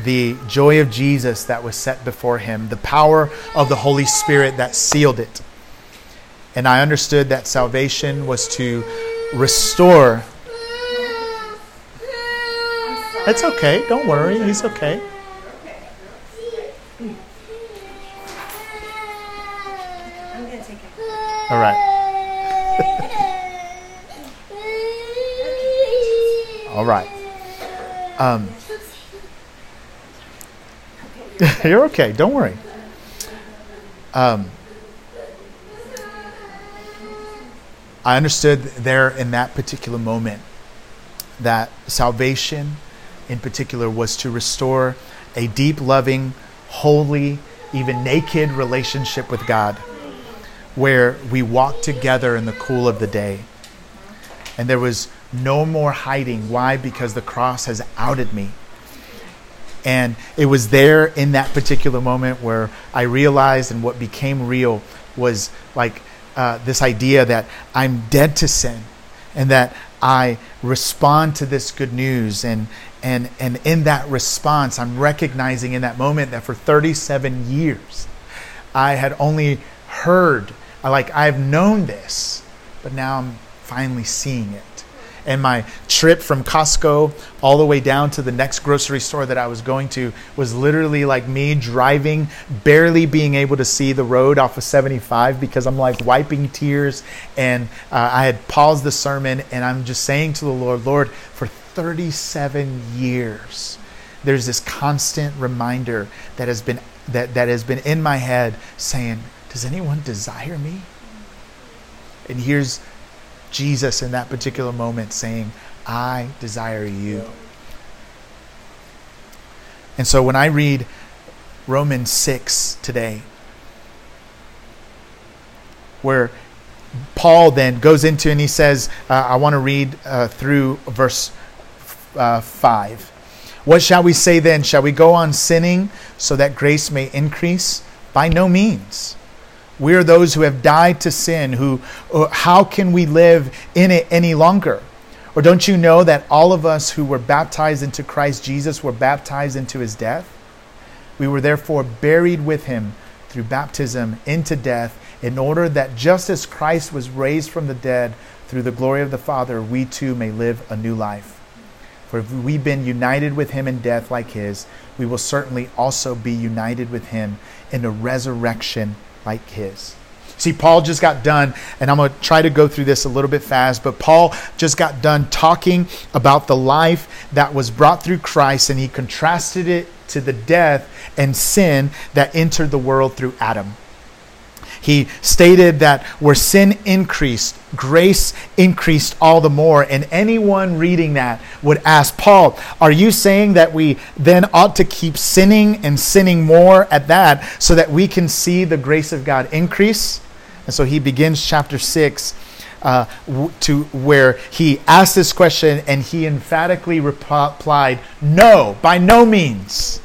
The joy of Jesus that was set before him, the power of the Holy Spirit that sealed it. And I understood that salvation was to restore. It's okay. Don't worry. He's okay. I'm going to take it. All right. All right. Um, you're okay. Don't worry. Um, I understood there in that particular moment that salvation in particular was to restore a deep, loving, holy, even naked relationship with God, where we walked together in the cool of the day. And there was no more hiding. Why? Because the cross has outed me. And it was there in that particular moment where I realized, and what became real was like uh, this idea that I'm dead to sin and that I respond to this good news. And and and in that response, I'm recognizing in that moment that for thirty-seven years, I had only heard, like I've known this, but now I'm finally seeing it. And my trip from Costco all the way down to the next grocery store that I was going to was literally like me driving, barely being able to see the road off of seventy-five, because I'm like wiping tears. And uh, I had paused the sermon, and I'm just saying to the Lord, Lord, for thirty-seven years, there's this constant reminder that has been that, that has been in my head saying, does anyone desire me? And here's Jesus in that particular moment saying, I desire you. And so when I read Romans six today, where Paul then goes into and he says, uh, I want to read uh, through verse uh, five. What shall we say then? Shall we go on sinning so that grace may increase? By no means. We are those who have died to sin, who, uh, how can we live in it any longer? Or don't you know that all of us who were baptized into Christ Jesus were baptized into his death? We were therefore buried with him through baptism into death, in order that just as Christ was raised from the dead through the glory of the Father, we too may live a new life. For if we've been united with him in death like his, we will certainly also be united with him in a resurrection like his. See, Paul just got done, and I'm going to try to go through this a little bit fast, but Paul just got done talking about the life that was brought through Christ, and he contrasted it to the death and sin that entered the world through Adam. He stated that where sin increased, grace increased all the more. And anyone reading that would ask, Paul, are you saying that we then ought to keep sinning and sinning more at that so that we can see the grace of God increase? And so he begins chapter six uh, to where he asked this question, and he emphatically replied, no, by no means.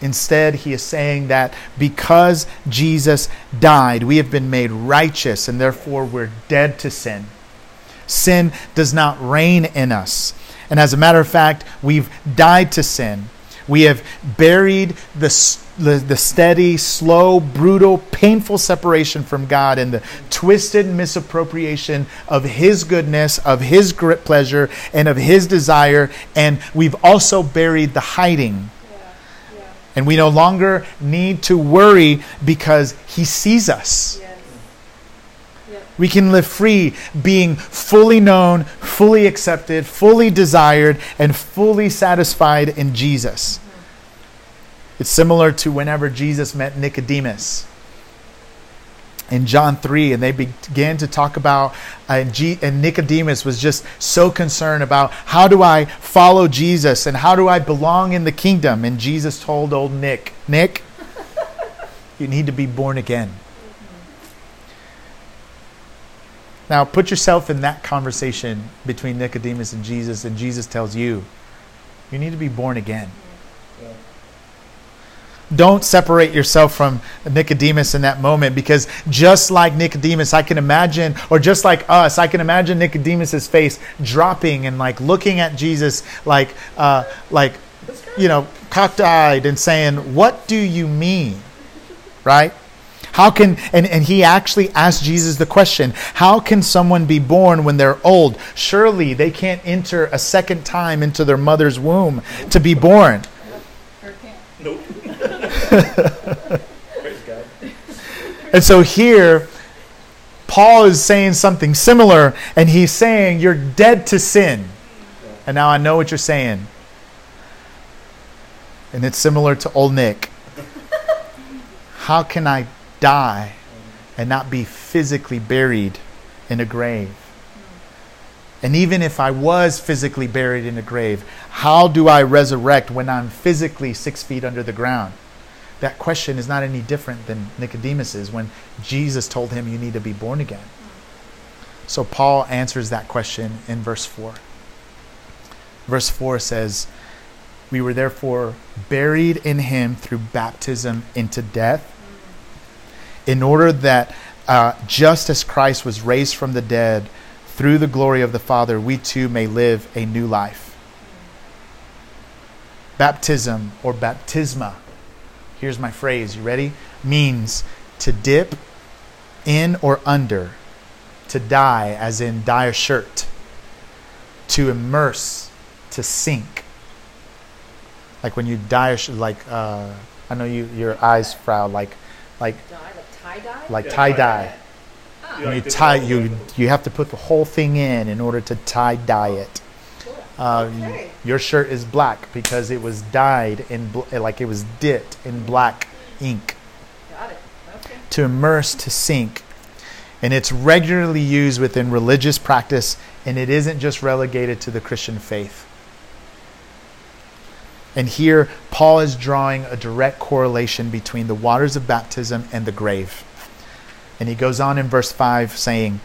Instead, he is saying that because Jesus died, we have been made righteous, and therefore we're dead to sin. Sin does not reign in us. And as a matter of fact, we've died to sin. We have buried the, the, the steady, slow, brutal, painful separation from God and the twisted misappropriation of his goodness, of his pleasure, and of his desire. And we've also buried the hiding. And we no longer need to worry because he sees us. Yes. Yep. We can live free, being fully known, fully accepted, fully desired, and fully satisfied in Jesus. Mm-hmm. It's similar to whenever Jesus met Nicodemus in John three, and they began to talk about, uh, G- and Nicodemus was just so concerned about, how do I follow Jesus and how do I belong in the kingdom? And Jesus told old Nick, Nick, you need to be born again. Mm-hmm. Now put yourself in that conversation between Nicodemus and Jesus, and Jesus tells you, you need to be born again. Don't separate yourself from Nicodemus in that moment, because just like Nicodemus, I can imagine, or just like us, I can imagine Nicodemus's face dropping and like looking at Jesus like, uh, like, you know, cockeyed and saying, what do you mean? Right? How can, and, and he actually asked Jesus the question, how can someone be born when they're old? Surely they can't enter a second time into their mother's womb to be born. Nope. And so here, Paul is saying something similar, and he's saying, you're dead to sin. And now I know what you're saying. And it's similar to old Nick. How can I die and not be physically buried in a grave? And even if I was physically buried in a grave, how do I resurrect when I'm physically six feet under the ground? That question is not any different than Nicodemus's when Jesus told him, you need to be born again. So Paul answers that question in verse four. Verse four says, we were therefore buried in him through baptism into death, in order that uh, just as Christ was raised from the dead through the glory of the Father, we too may live a new life. Baptism, or baptisma, here's my phrase, you ready? Means to dip in or under, to dye as in dye a shirt, to immerse, to sink. Like when you dye a shirt, like, uh, I know you, your eyes frown, like, like, tie-dye? Like tie-dye. When you tie, you you have to put the whole thing in in order to tie dye it. Uh, okay. Your shirt is black because it was dyed in bl- like it was dipped in black ink. Got it. Okay. To immerse, to sink, and it's regularly used within religious practice, and it isn't just relegated to the Christian faith. And here, Paul is drawing a direct correlation between the waters of baptism and the grave. And he goes on in verse five saying,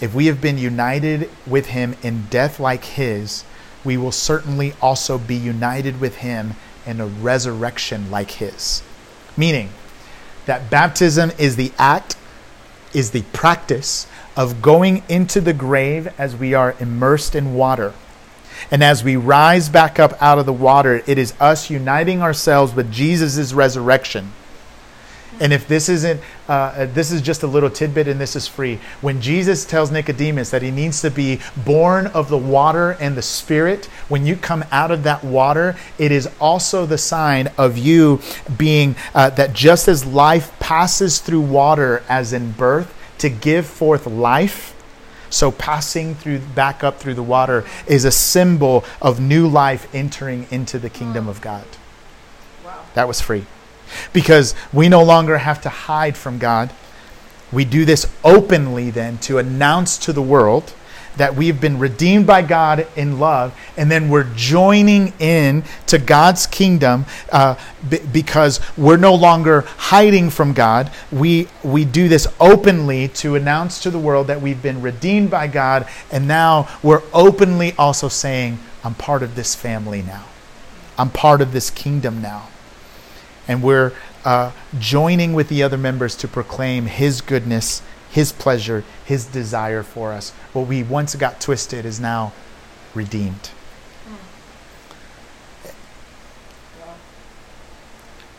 if we have been united with him in death like his, we will certainly also be united with him in a resurrection like his. Meaning that baptism is the act, is the practice of going into the grave as we are immersed in water. And as we rise back up out of the water, it is us uniting ourselves with Jesus' resurrection. And if this isn't, uh, this is just a little tidbit and this is free. When Jesus tells Nicodemus that he needs to be born of the water and the Spirit, when you come out of that water, it is also the sign of you being, uh, that just as life passes through water as in birth to give forth life, so passing through back up through the water is a symbol of new life entering into the kingdom of God. Wow. That was free. Because we no longer have to hide from God. We do this openly then to announce to the world that we've been redeemed by God in love, and then we're joining in to God's kingdom uh, b- because we're no longer hiding from God. We we do this openly to announce to the world that we've been redeemed by God, and now we're openly also saying, I'm part of this family now. I'm part of this kingdom now. And we're uh, joining with the other members to proclaim his goodness, his pleasure, his desire for us. What we once got twisted is now redeemed. Mm. Yeah.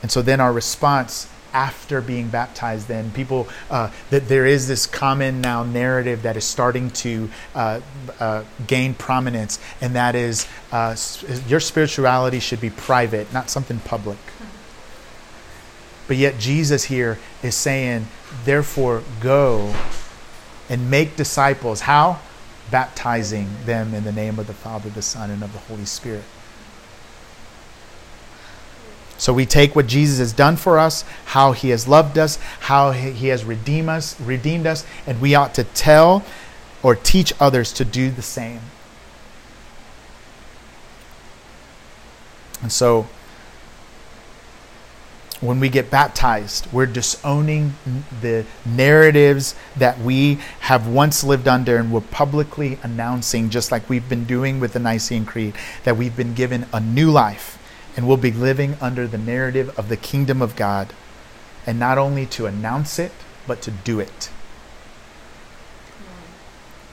And so then our response after being baptized, then people, uh, that there is this common now narrative that is starting to uh, uh, gain prominence. And that is uh, your spirituality should be private, not something public. But yet Jesus here is saying, therefore, go and make disciples. How? Baptizing them in the name of the Father, the Son, and of the Holy Spirit. So we take what Jesus has done for us, how he has loved us, how he has redeemed us, redeemed us, and we ought to tell or teach others to do the same. And so, when we get baptized, we're disowning the narratives that we have once lived under, and we're publicly announcing, just like we've been doing with the Nicene Creed, that we've been given a new life and we'll be living under the narrative of the kingdom of God. And not only to announce it, but to do it.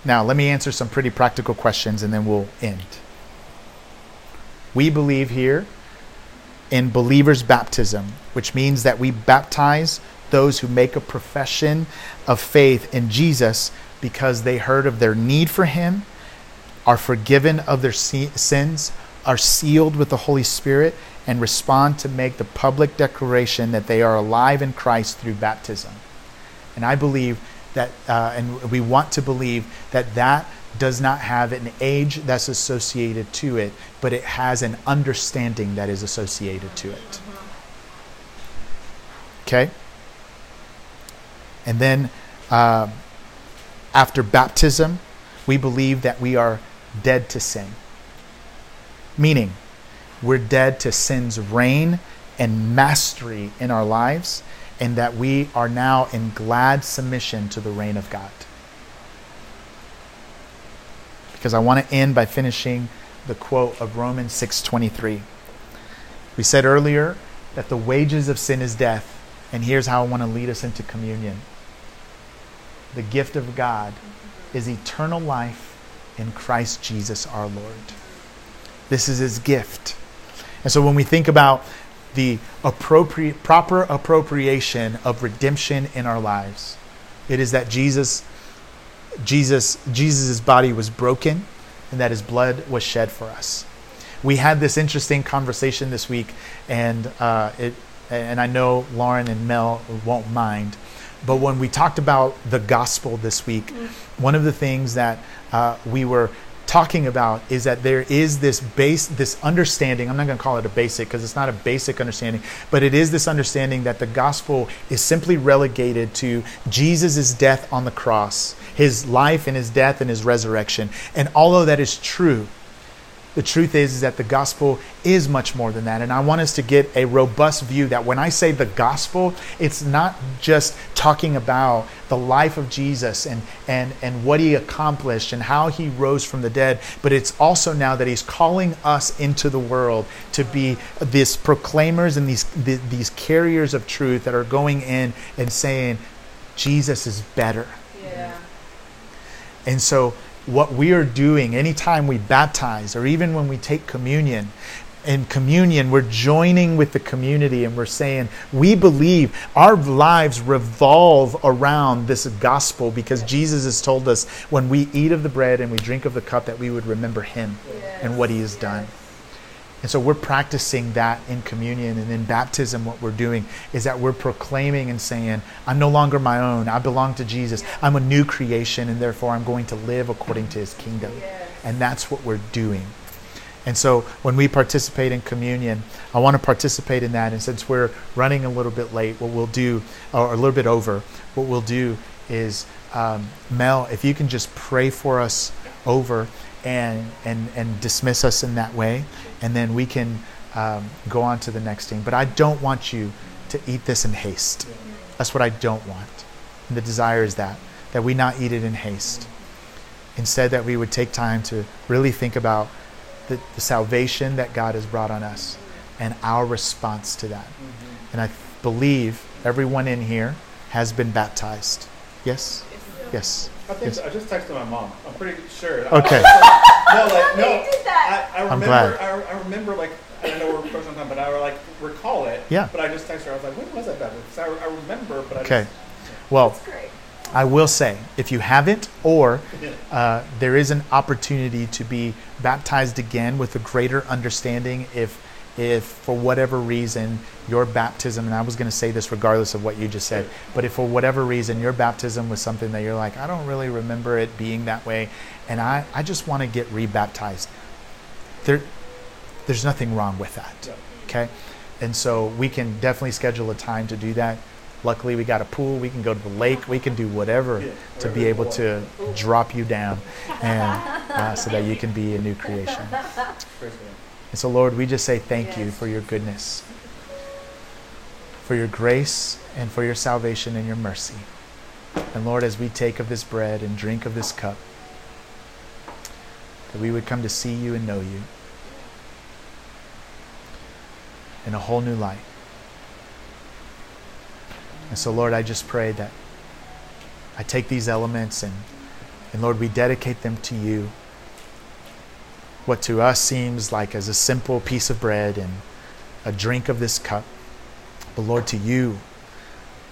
Now, let me answer some pretty practical questions and then we'll end. We believe here in believers' baptism, which means that we baptize those who make a profession of faith in Jesus because they heard of their need for him, are forgiven of their sins, are sealed with the Holy Spirit, and respond to make the public declaration that they are alive in Christ through baptism. And I believe that, uh, and we want to believe that that does not have an age that's associated to it, but it has an understanding that is associated to it. Okay? And then uh, after baptism, we believe that we are dead to sin. Meaning, we're dead to sin's reign and mastery in our lives, and that we are now in glad submission to the reign of God. Because I want to end by finishing the quote of Romans six twenty-three. We said earlier that the wages of sin is death, and here's how I want to lead us into communion. The gift of God is eternal life in Christ Jesus our Lord. This is his gift. And so when we think about the appropriate, proper appropriation of redemption in our lives, it is that Jesus Jesus, Jesus' body was broken and that his blood was shed for us. We had this interesting conversation this week, and uh, it, and I know Lauren and Mel won't mind, but when we talked about the gospel this week, mm-hmm. one of the things that uh, we were talking about is that there is this base, this understanding, I'm not going to call it a basic because it's not a basic understanding, but it is this understanding that the gospel is simply relegated to Jesus' death on the cross, his life and his death and his resurrection. And although that is true, The truth is, is that the gospel is much more than that. And I want us to get a robust view that when I say the gospel, it's not just talking about the life of Jesus and, and, and what he accomplished and how he rose from the dead, but it's also now that he's calling us into the world to be these proclaimers and these, these carriers of truth that are going in and saying, Jesus is better. Yeah. And so what we are doing anytime we baptize or even when we take communion, in communion, we're joining with the community and we're saying, we believe our lives revolve around this gospel because Jesus has told us when we eat of the bread and we drink of the cup that we would remember him yes. and what he has done. Yes. And so we're practicing that in communion and in baptism. What we're doing is that we're proclaiming and saying, I'm no longer my own. I belong to Jesus. I'm a new creation, and therefore I'm going to live according to his kingdom. Yes. And that's what we're doing. And so when we participate in communion, I want to participate in that. And since we're running a little bit late, what we'll do, or a little bit over, what we'll do is, um, Mel, if you can just pray for us over and and and dismiss us in that way, and then we can um, go on to the next thing. But I don't want you to eat this in haste. That's what I don't want. And the desire is that, that we not eat it in haste. Instead, that we would take time to really think about the, the salvation that God has brought on us and our response to that. And I believe everyone in here has been baptized. Yes? Yes. I think yes. so. I just texted my mom. I'm pretty sure. Okay. I, like, no, like, no. You did that. I, I remember, I'm glad. I, I remember, like, I don't know we're approaching on time, but I like recall it. Yeah. But I just texted her. I was like, when was that? Because I, I remember, but I okay. Just, yeah. Well, that's great. I will say, if you haven't, or uh, there is an opportunity to be baptized again with a greater understanding if. If for whatever reason your baptism, and I was going to say this regardless of what you just said, but if for whatever reason your baptism was something that you're like, I don't really remember it being that way, and I, I just want to get rebaptized, there, there's nothing wrong with that, okay? And so we can definitely schedule a time to do that. Luckily, we got a pool. We can go to the lake. We can do whatever to be able to drop you down and uh, so that you can be a new creation. And so, Lord, we just say thank yes. you for your goodness, for your grace, and for your salvation and your mercy. And, Lord, as we take of this bread and drink of this cup, that we would come to see you and know you in a whole new light. And so, Lord, I just pray that I take these elements and, and Lord, we dedicate them to you. What to us seems like as a simple piece of bread and a drink of this cup. But Lord, to you,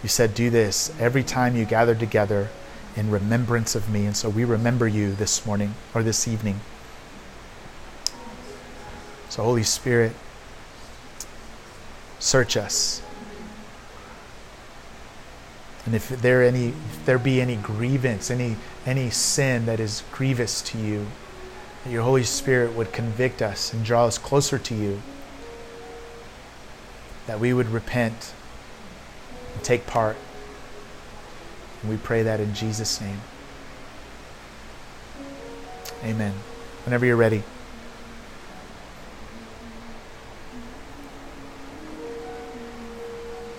you said, do this every time you gather together in remembrance of me. And so we remember you this morning or this evening. So Holy Spirit, search us. And if there any, if there be any grievance, any, any sin that is grievous to you, that your Holy Spirit would convict us and draw us closer to you, that we would repent and take part. And we pray that in Jesus' name. Amen. Whenever you're ready.